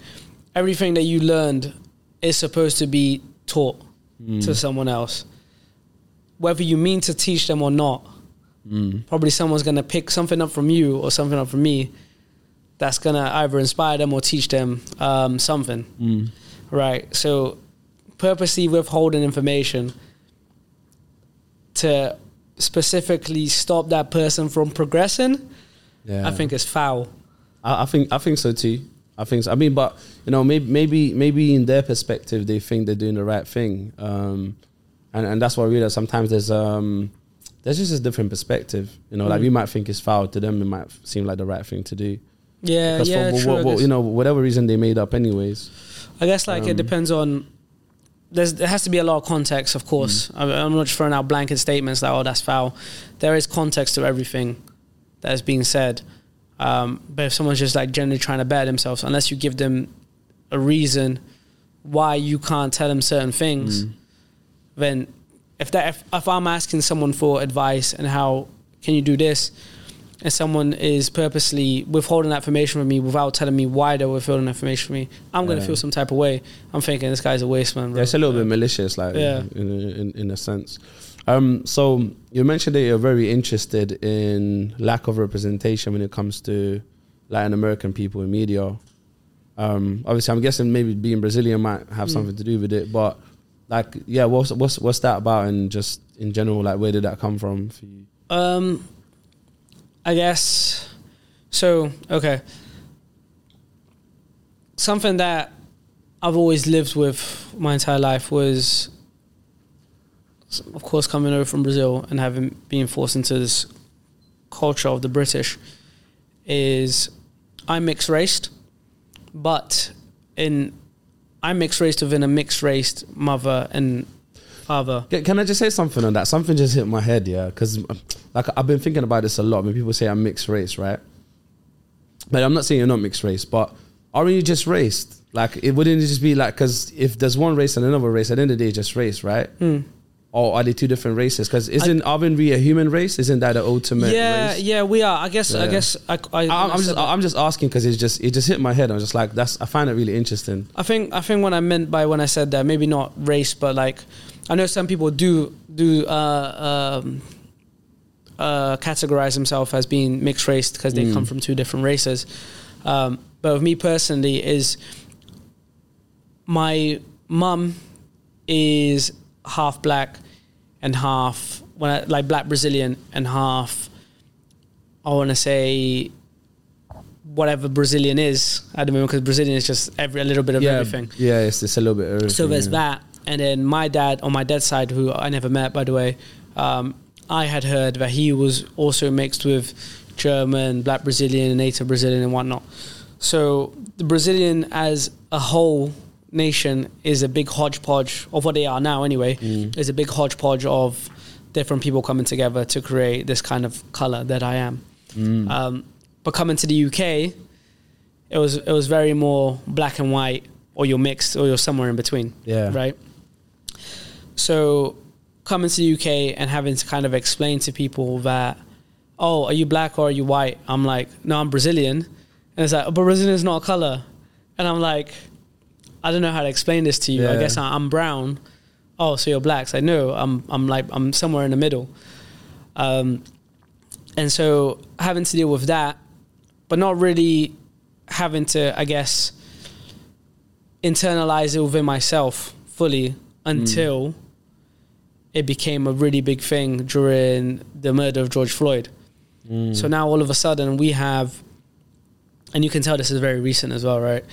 everything that you learned is supposed to be taught mm. to someone else, whether you mean to teach them or not. Mm. Probably someone's gonna pick something up from you or something up from me that's gonna either inspire them or teach them um, something, mm. right? So purposely withholding information to specifically stop that person from progressing, yeah. I think is foul. I, I think I think so too. I think so. I mean, but you know, maybe maybe maybe in their perspective, they think they're doing the right thing, um, and and that's why I realize sometimes there's um, there's just a different perspective. You know, mm. like we might think it's foul to them, it might seem like the right thing to do. Yeah, because yeah, for, true. What, what, you know, whatever reason they made up, anyways. I guess like um, it depends on. There's, there has to be a lot of context, of course. Mm. I'm not just throwing out blanket statements like, oh, that's foul. There is context to everything that is being said. Um, but if someone's just like generally trying to better themselves, unless you give them a reason why you can't tell them certain things, mm. then if that if, if I'm asking someone for advice and how can you do this, and someone is purposely withholding that information from me without telling me why they're withholding information from me, I'm yeah. going to feel some type of way. I'm thinking this guy's a waste man, bro. Yeah, it's a little yeah. bit malicious, like yeah. in, in in a sense. Um, so you mentioned that you're very interested in lack of representation when it comes to Latin American people in media. Um, obviously, I'm guessing maybe being Brazilian might have mm. something to do with it, but like, yeah, what's what's what's that about? And just in general, like, where did that come from for you? Um, I guess so. Okay, something that I've always lived with my entire life was, of course, coming over from Brazil and having been forced into this culture of the British. Is I'm mixed raced, but in I'm mixed raced within a mixed raced mother and father. Can I just say something on that? Something just hit my head, yeah, because like I've been thinking about this a lot. When people say I'm mixed race, right? But I'm not saying you're not mixed race, but aren't you just raced? Like, it wouldn't just be like, because if there's one race and another race, at the end of the day, just race, right? Mm. Or are they two different races? Because isn't I, aren't we a human race? Isn't that the ultimate yeah, race? Yeah, yeah, we are. I guess, yeah. I guess, I, I, I'm, I'm just, that. I'm just asking because it's just, it just hit my head. I'm just like, that's, I find it really interesting. I think, I think what I meant by when I said that, maybe not race, but like, I know some people do, do, uh, um, uh, categorize themselves as being mixed race because they mm. come from two different races. Um, but with me personally is my mum is half black and half when I, like black Brazilian and half I want to say whatever Brazilian is I don't know because Brazilian is just every a little bit of yeah, everything yeah it's just a little bit of everything, so there's yeah. that. And then my dad on my dad's side, who I never met by the way, um, I had heard that he was also mixed with German, black Brazilian, native Brazilian and whatnot. So the Brazilian as a whole nation is a big hodgepodge of what they are now anyway, mm. is a big hodgepodge of different people coming together to create this kind of colour that I am. Mm. Um, but coming to the U K, it was it was very more black and white, or you're mixed or you're somewhere in between. Yeah. Right? So coming to the U K and having to kind of explain to people that, oh, are you black or are you white? I'm like, no, I'm Brazilian. And it's like, oh, but Brazilian is not a colour. And I'm like, I don't know how to explain this to you. Yeah. I guess I'm brown. Oh, so you're black. So I know I'm I'm like, I'm somewhere in the middle. Um, and so having to deal with that, but not really having to, I guess, internalize it within myself fully until mm. it became a really big thing during the murder of George Floyd. Mm. So now all of a sudden we have, and you can tell this is very recent as well, right?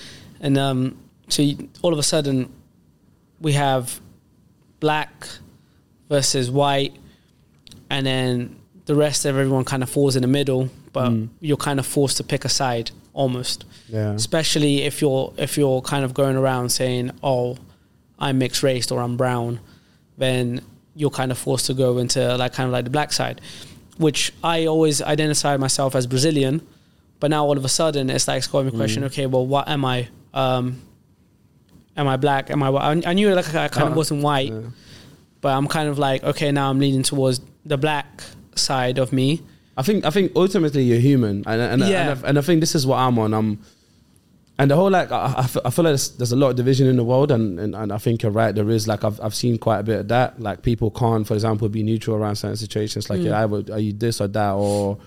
And, um, So you, all of a sudden, we have black versus white, and then the rest of everyone kind of falls in the middle. But mm. you're kind of forced to pick a side almost, yeah. especially if you're if you're kind of going around saying, "Oh, I'm mixed race" or "I'm brown," then you're kind of forced to go into like kind of like the black side, which I always identify myself as Brazilian, but now all of a sudden it's like asking me a question. Mm. Okay, well, what am I? Um, Am I black? Am I white? I knew like I kind of wasn't white, yeah. but I'm kind of like, okay, now I'm leaning towards the black side of me. I think I think ultimately you're human, and and yeah. and, I, and I think this is what I'm on. I'm, and the whole like I, I feel like there's, there's a lot of division in the world, and, and and I think you're right. There is like I've I've seen quite a bit of that. Like people can't, for example, be neutral around certain situations. Like mm. yeah, I would, are you this or that or.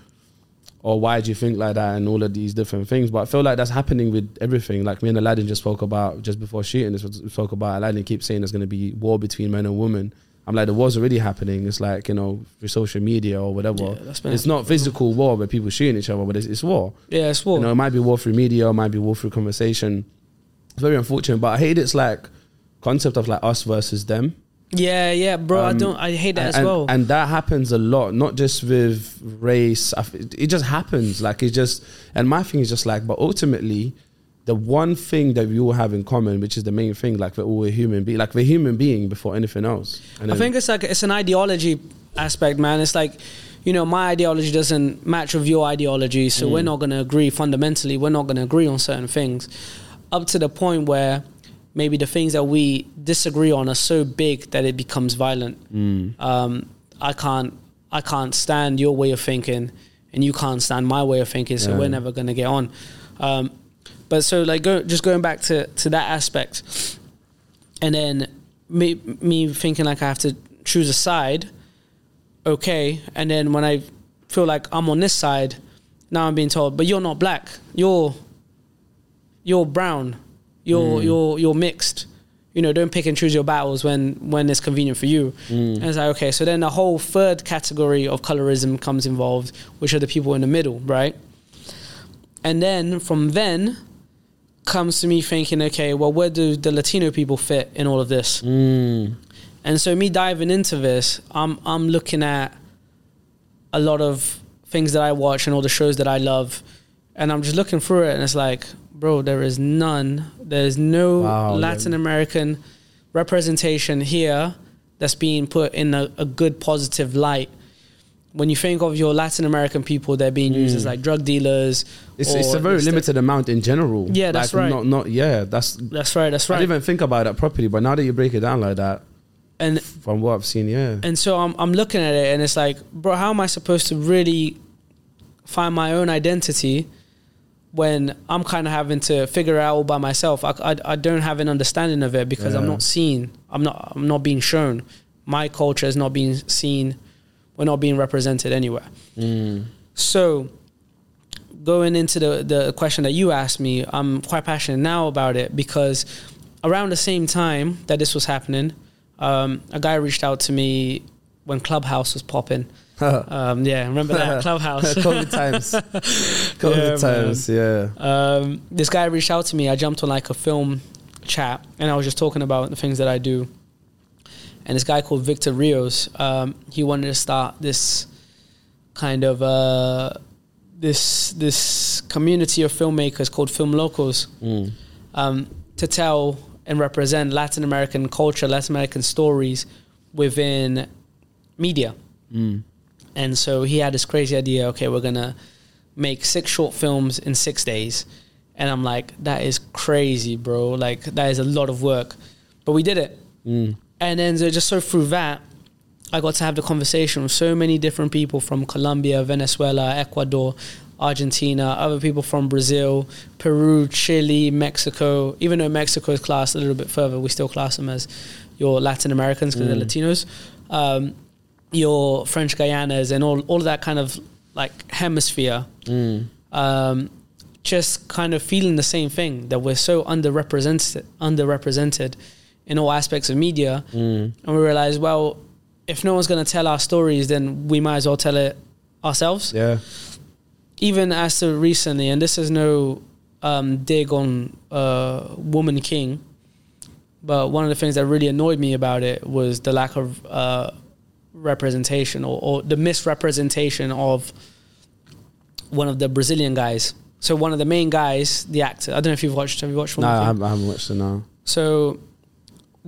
Or why do you think like that and all of these different things? But I feel like that's happening with everything. Like me and Aladdin just spoke about, just before shooting this, we spoke about Aladdin keeps saying there's going to be war between men and women. I'm like, the war's already happening. It's like, you know, with social media or whatever. Yeah, that's it's not physical war where people shooting each other, but it's, it's war. Yeah, it's war. You know, it might be war through media, it might be war through conversation. It's very unfortunate, but I hate it's like concept of like us versus them. Yeah, yeah, bro. Um, I don't. I hate that and, as well. And that happens a lot, not just with race. It just happens. Like it just. And my thing is just like, but ultimately, the one thing that we all have in common, which is the main thing, like we're all a human being. Like we're human being before anything else. And I think it's like it's an ideology aspect, man. It's like, you know, my ideology doesn't match with your ideology, so mm. we're not gonna agree fundamentally. We're not gonna agree on certain things, up to the point where. Maybe the things that we disagree on are so big that it becomes violent. Mm. Um, I can't, I can't stand your way of thinking, and you can't stand my way of thinking. So yeah. we're never gonna get on. Um, but so like, go, just going back to, to that aspect, and then me me thinking like I have to choose a side. okay. And then when I feel like I'm on this side, now I'm being told, but you're not black. You're you're brown. You're mm. you're you're mixed. You know, don't pick and choose your battles when when it's convenient for you. Mm. And it's like, okay, so then the whole third category of colorism comes involved, which are the people in the middle, right? And then from then comes to me thinking, okay, well, where do the Latino people fit in all of this? Mm. And so me diving into this, I'm I'm looking at a lot of things that I watch and all the shows that I love, and I'm just looking through it, and it's like, bro, there is none. There's no wow, Latin yeah. American representation here that's being put in a, a good, positive light. When you think of your Latin American people, they're being mm. used as like drug dealers. It's, it's a very limited th- amount in general. Yeah, that's like, right. Not, not, yeah, that's that's right. That's right. I didn't even think about that properly, but now that you break it down like that, and from what I've seen, yeah. And so I'm I'm looking at it, and it's like, bro, how am I supposed to really find my own identity when I'm kind of having to figure it out all by myself? I, I, I don't have an understanding of it because yeah. I'm not seen. I'm not I'm not being shown. My culture is not being seen. We're not being represented anywhere. Mm. So going into the, the question that you asked me, I'm quite passionate now about it because around the same time that this was happening, um, a guy reached out to me when Clubhouse was popping. um, yeah, remember that? Clubhouse. COVID times. COVID yeah, times, man. yeah. Um, this guy reached out to me. I jumped on like a film chat and I was just talking about the things that I do. And this guy called Victor Rios, um, he wanted to start this kind of uh, this this community of filmmakers called Film Locos mm. um, to tell and represent Latin American culture, Latin American stories within media. Mm. And so he had this crazy idea, okay, we're going to make six short films in six days. And I'm like, that is crazy, bro. Like, that is a lot of work. But we did it. Mm. And then just so through that, I got to have the conversation with so many different people from Colombia, Venezuela, Ecuador, Argentina, other people from Brazil, Peru, Chile, Mexico. Even though Mexico is classed a little bit further, we still class them as your Latin Americans because mm. they're Latinos, um, your French Guyanas and all, all of that kind of like hemisphere. Mm. Um, just kind of feeling the same thing, that we're so underrepresented, underrepresented. in all aspects of media. Mm. And we realized, well, if no one's going to tell our stories, then we might as well tell it ourselves. Yeah. Even as to recently, and this is no um, dig on uh, Woman King, but one of the things that really annoyed me about it was the lack of uh, representation or, or the misrepresentation of one of the Brazilian guys. So one of the main guys, the actor, I don't know if you've watched, have you watched Woman King? No, I haven't watched it, no. So...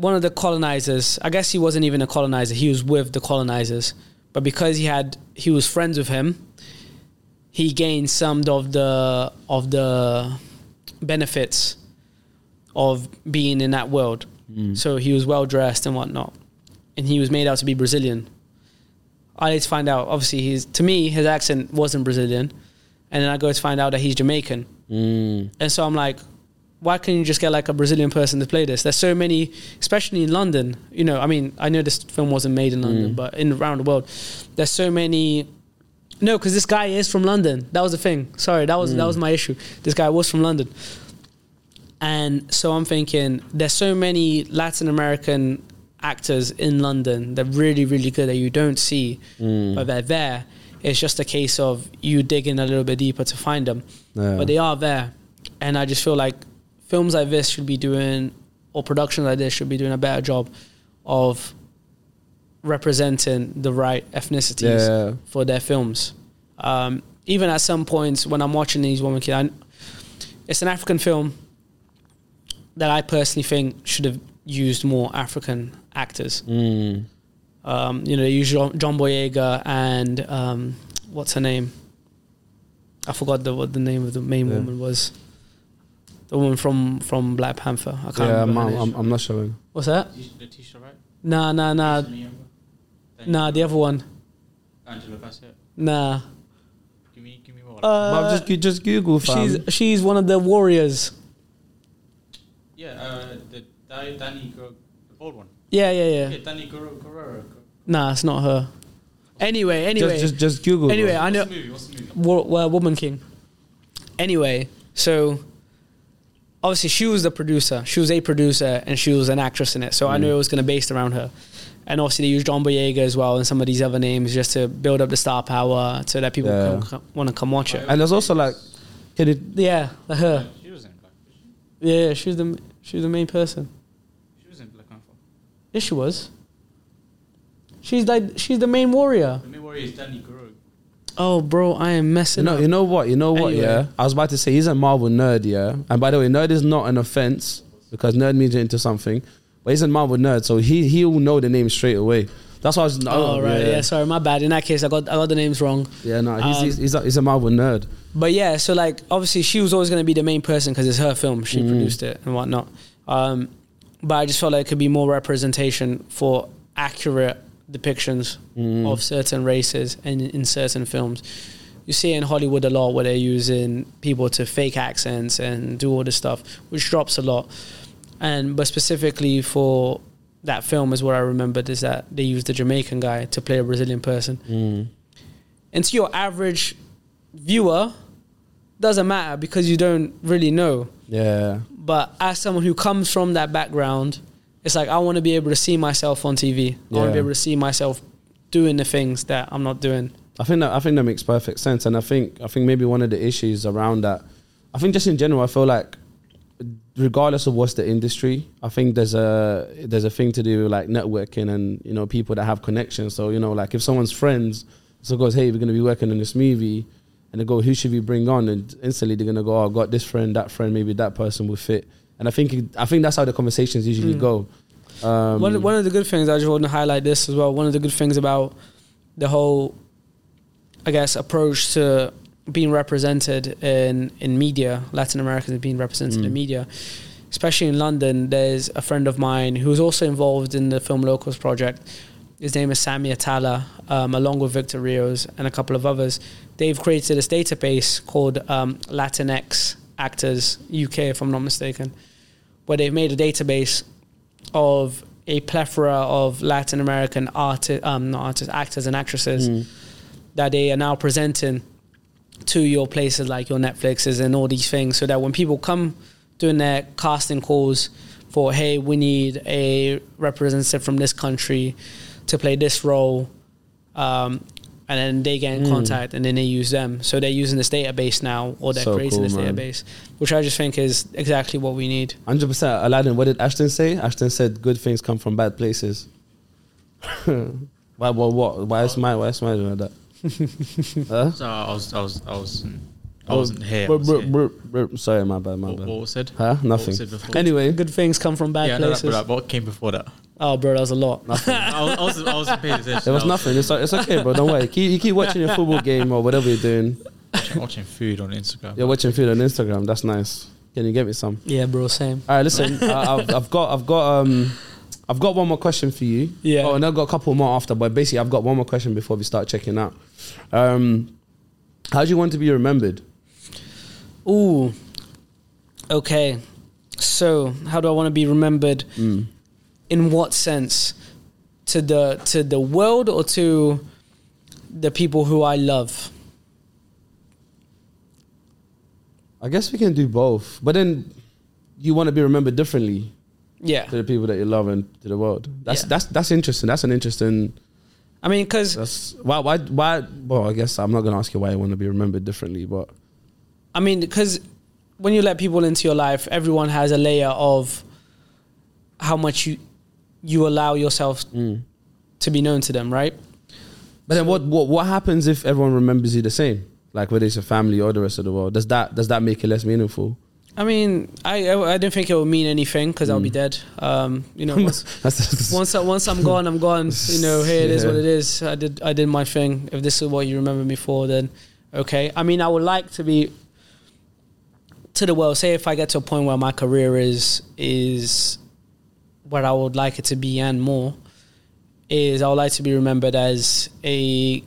one of the colonizers, I guess he wasn't even a colonizer, he was with the colonizers, but because he had he was friends with him, he gained some of the of the benefits of being in that world. Mm. So he was well dressed and whatnot, and he was made out to be Brazilian. I later find out, obviously, he's to me his accent wasn't Brazilian, and then I go to find out that he's Jamaican. Mm. And so I'm like, why can't you just get like a Brazilian person to play this? There's so many, especially in London, you know, I mean, I know this film wasn't made in London, mm. but in around the world, there's so many, no, because this guy is from London. That was the thing. Sorry, that was mm. that was my issue. This guy was from London. And so I'm thinking, there's so many Latin American actors in London that are really, really good that you don't see, mm. but they're there. It's just a case of you digging a little bit deeper to find them. Yeah. But they are there. And I just feel like films like this should be doing, or productions like this should be doing a better job of representing the right ethnicities yeah. for their films. Um, even at some points when I'm watching these Woman King, it's an African film that I personally think should have used more African actors. Mm. Um, you know, they use John Boyega and um, what's her name? I forgot the, what the name of the main yeah. woman was. The woman from, from Black Panther. I can't yeah, remember. Yeah, I'm, I'm, I'm not sure. What's that? Letitia, right? Nah, nah, nah. Nah, the other one. Angela Bassett. Nah. Give me, give me more. Uh, just, just Google, fam. She's, she's one of the warriors. Yeah, uh, the Danny, the bald one. Yeah, yeah, yeah. Yeah, Danny Guerrero. Nah, it's not her. Anyway, anyway. Just, just, just Google. Anyway, I know. What's the movie? What's the movie? War, well, Woman King. Anyway, so obviously she was the producer. She was a producer and she was an actress in it. So mm. I knew it was going to be based around her. And obviously they used John Boyega as well and some of these other names just to build up the star power so that people yeah. want to come watch it. And there's also like... Can it yeah, like her. She was in Black Panther. Yeah, she was, the, she was the main person. She was in Black Panther. Yeah, she was. She's like she's the main warrior. The main warrior is Danny Guru. Oh, bro, I am messing you know, up. You know what? You know what? Anyway. Yeah, I was about to say he's a Marvel nerd. Yeah, and by the way, nerd is not an offense because nerd means you're into something, but he's a Marvel nerd, so he he will know the name straight away. That's why I was. Oh, oh right, yeah. yeah, sorry, my bad. In that case, I got I got the names wrong. Yeah, no, he's um, he's, he's, a, he's a Marvel nerd. But yeah, so like obviously she was always going to be the main person because it's her film. She mm. produced it and whatnot. Um, but I just felt like it could be more representation for accurate depictions mm. of certain races and in certain films. You see in Hollywood a lot where they're using people to fake accents and do all this stuff, which drops a lot. And but specifically for that film is what I remembered is that they used the Jamaican guy to play a Brazilian person. Mm. And to your average viewer, doesn't matter because you don't really know. Yeah. But as someone who comes from that background, it's like, I want to be able to see myself on T V. I yeah. want to be able to see myself doing the things that I'm not doing. I think that I think that makes perfect sense. And I think I think maybe one of the issues around that, I think just in general, I feel like regardless of what's the industry, I think there's a there's a thing to do with like networking and, you know, people that have connections. So, you know, like if someone's friends, so goes, hey, we're going to be working on this movie, and they go, who should we bring on? And instantly they're going to go, oh, I've got this friend, that friend, maybe that person will fit. And I think it, I think that's how the conversations usually mm. go. Um, one, one of the good things, I just want to highlight this as well, one of the good things about the whole, I guess, approach to being represented in, in media, Latin Americans being represented mm. in media, especially in London, there's a friend of mine who's also involved in the Film Locos project. His name is Sami Atala, um, along with Victor Rios and a couple of others. They've created this database called um, LatinX Actors U K, if I'm not mistaken, where they've made a database of a plethora of Latin American arti- um, not artists, actors and actresses mm. that they are now presenting to your places like your Netflixes and all these things, so that when people come doing their casting calls for, hey, we need a representative from this country to play this role, um, and then they get in mm. contact and then they use them. So they're using this database now, or they're so creating cool, this man. database, which I just think is exactly what we need. one hundred percent. Aladdin, what did Ashton say? Ashton said, good things come from bad places. Why, what, what? Why is my, why is my doing that? huh? So I was, I was, I was, I wasn't here. I was here. Br- br- br- sorry, my bad, my what, bad. What was said? Huh? Nothing. Said anyway, good things come from bad yeah, places. No, that, bro, what came before that? Oh, bro, that was a lot. I was, I was paying attention. There was nothing. It's like, it's okay, bro. Don't worry. Keep, you keep watching your football game or whatever you're doing. Watching, watching food on Instagram. You're watching food on Instagram. That's nice. Can you get me some? Yeah, bro. Same. All right, listen. I, I've, I've got, I've got, um, I've got one more question for you. Yeah. Oh, and I've got a couple more after, but basically, I've got one more question before we start checking out. Um, how do you want to be remembered? Ooh. Okay. So, how do I want to be remembered? Mm. In what sense? To the to the world or to the people who I love? I guess we can do both. But then you want to be remembered differently. Yeah. To the people that you love and to the world. That's yeah. that's that's interesting. That's an interesting... I mean, because... Why, why, why... Well, I guess I'm not going to ask you why you want to be remembered differently, but... I mean, because when you let people into your life, everyone has a layer of how much you... you allow yourself mm. to be known to them, right? But so then what, what what happens if everyone remembers you the same? Like whether it's your family or the rest of the world, does that does that make it less meaningful? I mean, I I, I don't think it will mean anything because mm. I'll be dead. Um, you know, once once, I, once I'm gone, I'm gone. You know, here yeah. it is what it is. I did I did my thing. If this is what you remember me for, then okay. I mean, I would like to be to the world. Say if I get to a point where my career is is. what I would like it to be and more, is I would like to be remembered as a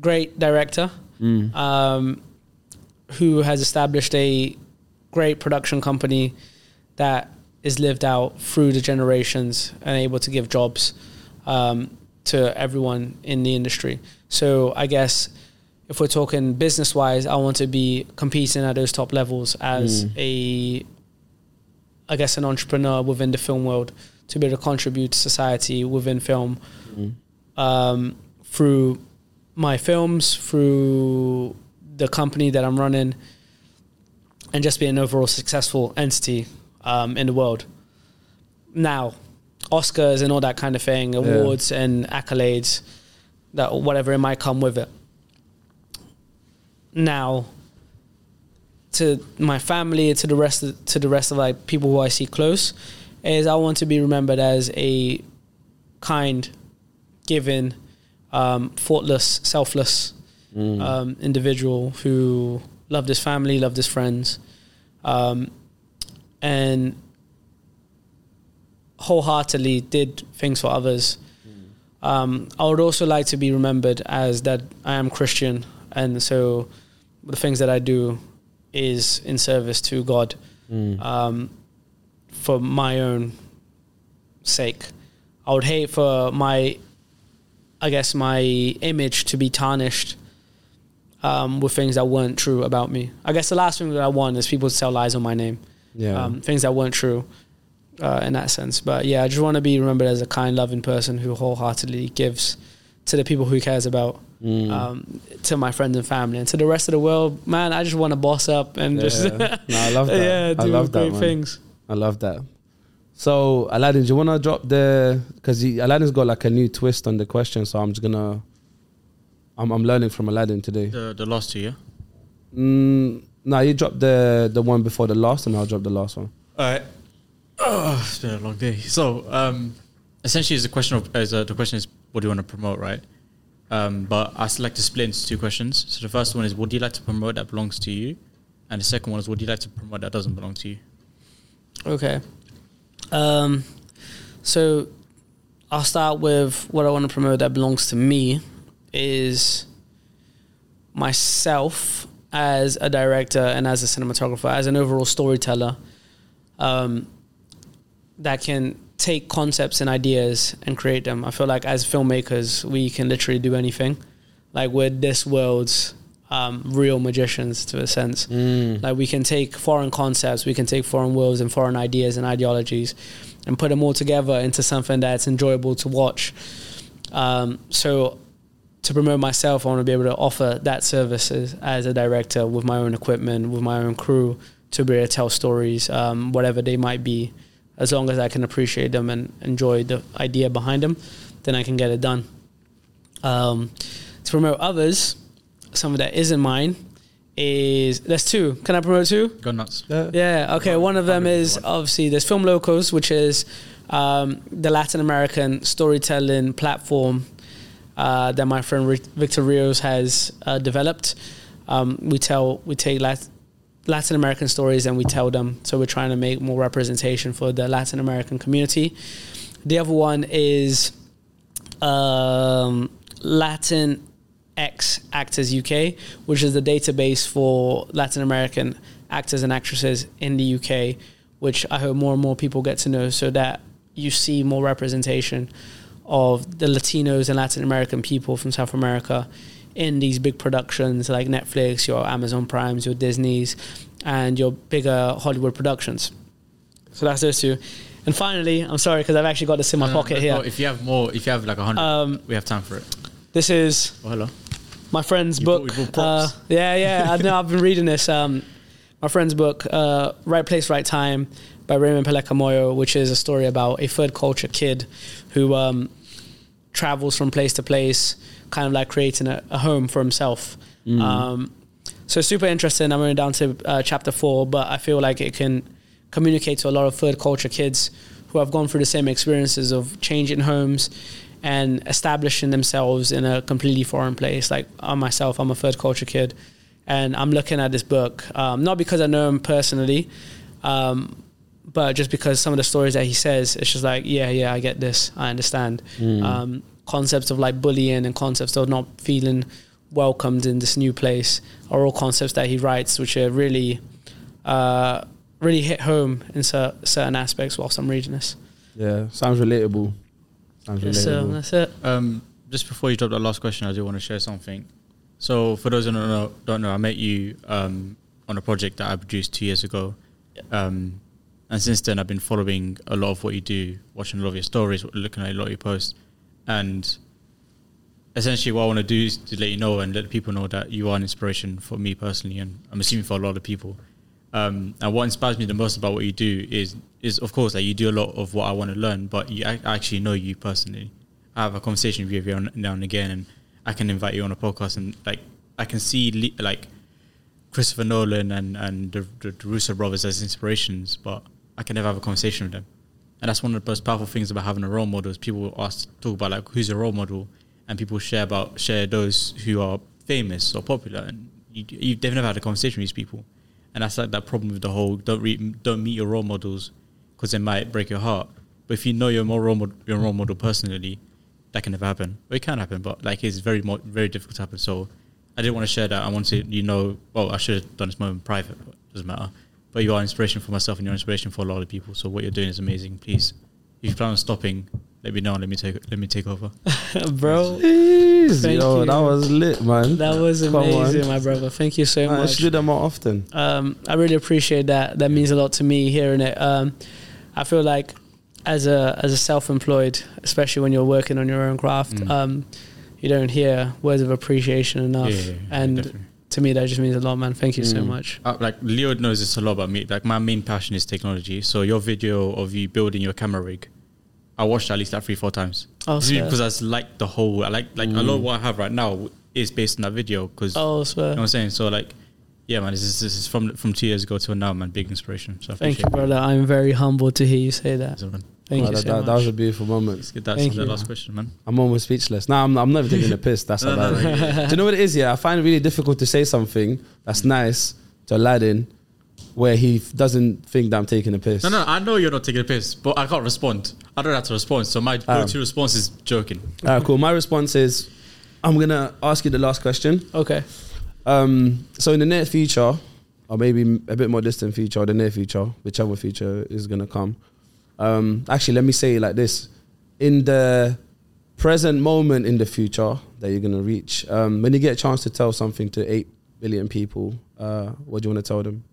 great director mm. um, who has established a great production company that is lived out through the generations and able to give jobs. Um, to everyone in the industry. So I guess if we're talking business wise, I want to be competing at those top levels as mm. a, I guess, an entrepreneur within the film world, to be able to contribute to society within film mm. um, through my films, through the company that I'm running, and just be an overall successful entity um, in the world. Now, Oscars and all that kind of thing, awards yeah. and accolades, that whatever it might come with it. Now, to my family, to the rest of, to the rest of like people who I see close, is I want to be remembered as a kind, giving, um, thoughtless, selfless mm. um, individual who loved his family, loved his friends, um, and wholeheartedly did things for others. Mm. Um, I would also like to be remembered as that I am Christian, and so the things that I do is in service to God mm. um, for my own sake. I would hate for my, I guess, my image to be tarnished um, with things that weren't true about me. I guess the last thing that I want is people to tell lies on my name. Yeah. Um, things that weren't true uh, in that sense. But yeah, I just want to be remembered as a kind, loving person who wholeheartedly gives to the people who he cares about, mm. um, to my friends and family, and to the rest of the world. Man, I just want to boss up and yeah. just no, I love that. yeah, do I love great that, things. I love that. So Aladdin, do you want to drop the, because Aladdin's got like a new twist on the question, so I'm just gonna, I'm I'm learning from Aladdin today. The the last two, yeah. Mm, no, you drop the the one before the last, and I'll drop the last one. All right. Oh, it's been a long day. So um, essentially, is the question of is uh, the question is, what do you want to promote, right? Um, but I like to split into two questions. So the first one is, what do you like to promote that belongs to you? And the second one is, what do you like to promote that doesn't belong to you? Okay. Um, so I'll start with what I want to promote that belongs to me is myself as a director and as a cinematographer, as an overall storyteller, um, that can take concepts and ideas and create them. I feel like as filmmakers, we can literally do anything. Like, we're this world's um, real magicians, to a sense. Mm. Like, we can take foreign concepts, we can take foreign worlds and foreign ideas and ideologies and put them all together into something that's enjoyable to watch. Um, so to promote myself, I want to be able to offer that service as, as a director, with my own equipment, with my own crew, to be able to tell stories, um, whatever they might be. As long as I can appreciate them and enjoy the idea behind them, then I can get it done. Um, to promote others, something that isn't mine is, there's two. Can I promote two? Go nuts. Yeah. yeah okay. One, one of them is one. Obviously there's Film Locos, which is um, the Latin American storytelling platform uh, that my friend Victor Rios has uh, developed. Um, we tell, we take Latin. Latin American stories and we tell them. So we're trying to make more representation for the Latin American community. The other one is um, LatinX Actors U K, which is the database for Latin American actors and actresses in the U K, which I hope more and more people get to know, so that you see more representation of the Latinos and Latin American people from South America in these big productions like Netflix, your Amazon Primes, your Disneys, and your bigger Hollywood productions. So that's those two. And finally, I'm sorry, because I've actually got this in my no, pocket no, here. No, if you have more, if you have like a hundred, um, we have time for it. This is oh, hello. my friend's you book. Bought, bought uh, yeah, yeah, I know, I've been reading this. Um, my friend's book, uh, Right Place, Right Time, by Raymond Pelecamoyo, which is a story about a third culture kid who um, travels from place to place, kind of like creating a, a home for himself. Mm. Um, so super interesting. I'm only down to uh, chapter four, but I feel like it can communicate to a lot of third culture kids who have gone through the same experiences of changing homes and establishing themselves in a completely foreign place. Like I myself, I'm a third culture kid, and I'm looking at this book, um, not because I know him personally, um, but just because some of the stories that he says, it's just like, yeah, yeah, I get this. I understand. Mm. Um, concepts of like bullying and concepts of not feeling welcomed in this new place are all concepts that he writes, which are really, uh, really hit home in cer- certain aspects whilst I'm reading this. Yeah, sounds relatable. Yes, sir. That's it. Um, just before you drop that last question, I do want to share something. So for those who don't know, don't know I met you um, on a project that I produced two years ago. Yeah. Um, and since then, I've been following a lot of what you do, watching a lot of your stories, looking at a lot of your posts. And essentially what I want to do is to let you know and let people know that you are an inspiration for me personally, and I'm assuming for a lot of people. Um, and what inspires me the most about what you do is, is of course, that like you do a lot of what I want to learn, but you, I actually know you personally. I have a conversation with you every now and again, and I can invite you on a podcast, and like I can see like Christopher Nolan and, and the, the, the Russo brothers as inspirations, but I can never have a conversation with them. And that's one of the most powerful things about having a role model is people ask, talk about like who's a role model, and people share about share those who are famous or popular, and you, you, they've never had a conversation with these people. And that's like that problem with the whole don't re, don't meet your role models because they might break your heart. But if you know your role model, your role model personally, that can never happen. Well, it can happen, but like it's very very difficult to happen. So I didn't want to share that. I wanted you know. Well, I should have done this moment in private, but it doesn't matter. But you are an inspiration for myself, and you're an inspiration for a lot of people. So what you're doing is amazing. Please, if you plan on stopping, let me know and let me take let me take over, bro. Jeez, thank yo, you. That was lit, man. That was amazing, my brother. Thank you so man, much. I should do that more often. Um, I really appreciate that. That means a lot to me hearing it. Um, I feel like. As a as a self-employed, especially when you're working on your own craft, mm. um, you don't hear words of appreciation enough. Yeah, yeah, yeah, and definitely. To me, that just means a lot, man. Thank you mm. so much. Uh, like Leo knows this a lot about me. Like my main passion is technology. So your video of you building your camera rig, I watched at least like three, four times. Oh, because I like the whole. I like like mm. a lot of what I have right now is based on that video. Because oh, swear. You know what I'm saying? So like. Yeah, man, this is, this is from from two years ago till now, man. Big inspiration. So thank you, brother. It. I'm very humbled to hear you say that. Thank wow, you that, so that, much. That was a beautiful moment. Let's get that Thank you. Last question, man. I'm almost speechless. Nah, I'm, I'm never taking a piss. That's no, how no, that no, is. No. Do you know what it is, yeah? I find it really difficult to say something that's mm. nice to Aladdin where he f- doesn't think that I'm taking a piss. No, no, I know you're not taking a piss, but I can't respond. I don't have to respond, so my um, go-to response is joking. All right, cool. My response is, I'm going to ask you the last question. Okay. Um, so in the near future, or maybe a bit more distant future, or the near future, whichever future is going to come. Um, actually, let me say it like this. In the present moment in the future that you're going to reach, um, when you get a chance to tell something to eight billion people, uh, what do you want to tell them?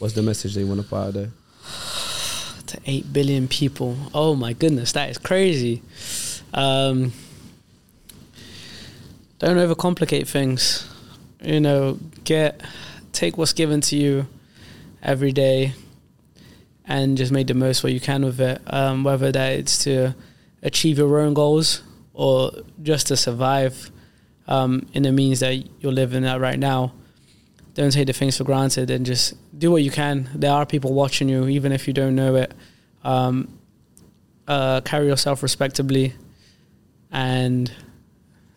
What's the message they want to put out there? To eight billion people. Oh my goodness, that is crazy. Um, don't overcomplicate things. You know, get take what's given to you every day and just make the most what you can with it, um, whether that it's to achieve your own goals or just to survive um, in the means that you're living at right now. Don't take the things for granted and just do what you can. There are people watching you, even if you don't know it. Um, uh, carry yourself respectably and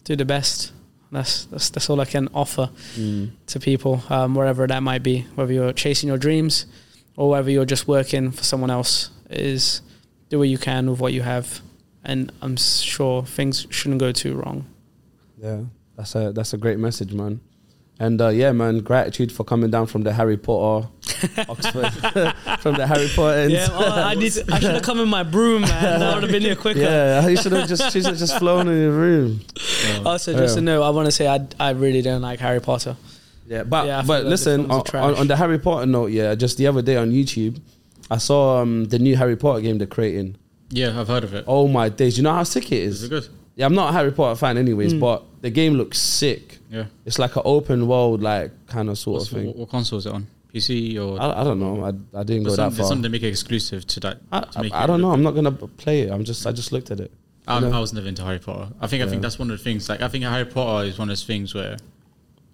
do the best. That's, that's that's all I can offer mm. to people, um, wherever that might be, whether you're chasing your dreams or whether you're just working for someone else, is do what you can with what you have. And I'm sure things shouldn't go too wrong. Yeah, that's a that's a great message, man. And uh, yeah, man, gratitude for coming down from the Harry Potter, Oxford, from the Harry Potter. Yeah, oh, I need. To, I should have come in my broom, man. That would have been here quicker. Yeah, you should have just, should have just flown in your room. Yeah. Also, yeah. Just to know, I want to say I, I really don't like Harry Potter. Yeah, but yeah, but like listen, on, on, on the Harry Potter note, yeah, just the other day on YouTube, I saw um, the new Harry Potter game they're creating. Yeah, I've heard of it. Oh my days! You know how sick it is. Is it good? Yeah, I'm not a Harry Potter fan, anyways, mm. but the game looks sick. Yeah, it's like an open world, like kind of sort What's, of thing. What, what console is it on? P C or? I, I don't know. I, I didn't go that far. Something to make it exclusive to that. I, to make I, I don't know. I'm not gonna play it. I'm just. I just looked at it. I, I was never into Harry Potter. I think. Yeah. I think that's one of the things. Like I think Harry Potter is one of those things where,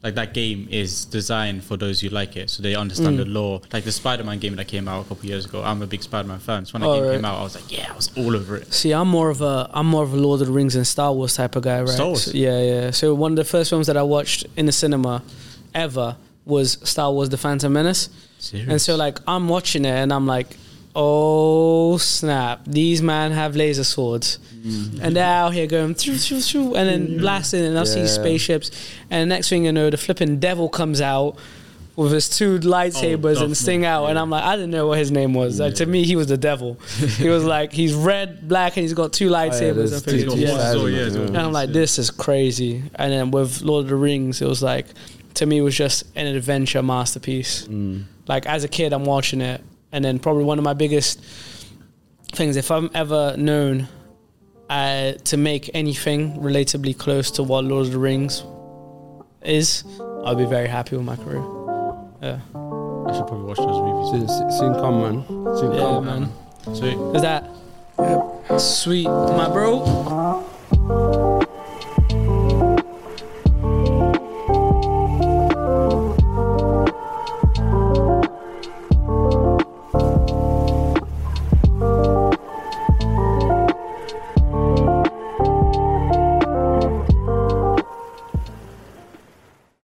like that game is designed for those who like it, so they understand mm. the lore. Like the Spider-Man game that came out a couple of years ago. I'm a big Spider-Man fan. So when oh, that game right. came out, I was like, yeah, I was all over it. See, I'm more of a I'm more of a Lord of the Rings and Star Wars type of guy, right? Star Wars. So, yeah, yeah. So one of the first films that I watched in the cinema ever was Star Wars: The Phantom Menace. Serious? And so like I'm watching it and I'm like, oh snap, these man have laser swords mm. and they're out here going through, through, through, and then blasting, and I'll yeah. see spaceships, and the next thing you know the flipping devil comes out with his two lightsabers oh, and sing out. Yeah. And I'm like, I didn't know what his name was. Yeah. Like, to me, he was the devil. He was like, he's red, black, and he's got two lightsabers. Oh, yeah, and, two yeah. Thousand, yeah. Thousand, and I'm like, yeah. this is crazy. And then with Lord of the Rings, it was like, to me, it was just an adventure masterpiece. Mm. Like, as a kid, I'm watching it. And then probably one of my biggest things, if I'm ever known uh, to make anything relatively close to what Lord of the Rings is, I'll be very happy with my career. Yeah. I should probably watch those movies. Soon come, man. Soon yeah, come, man. Sweet. Is that? Yep. Sweet, my bro.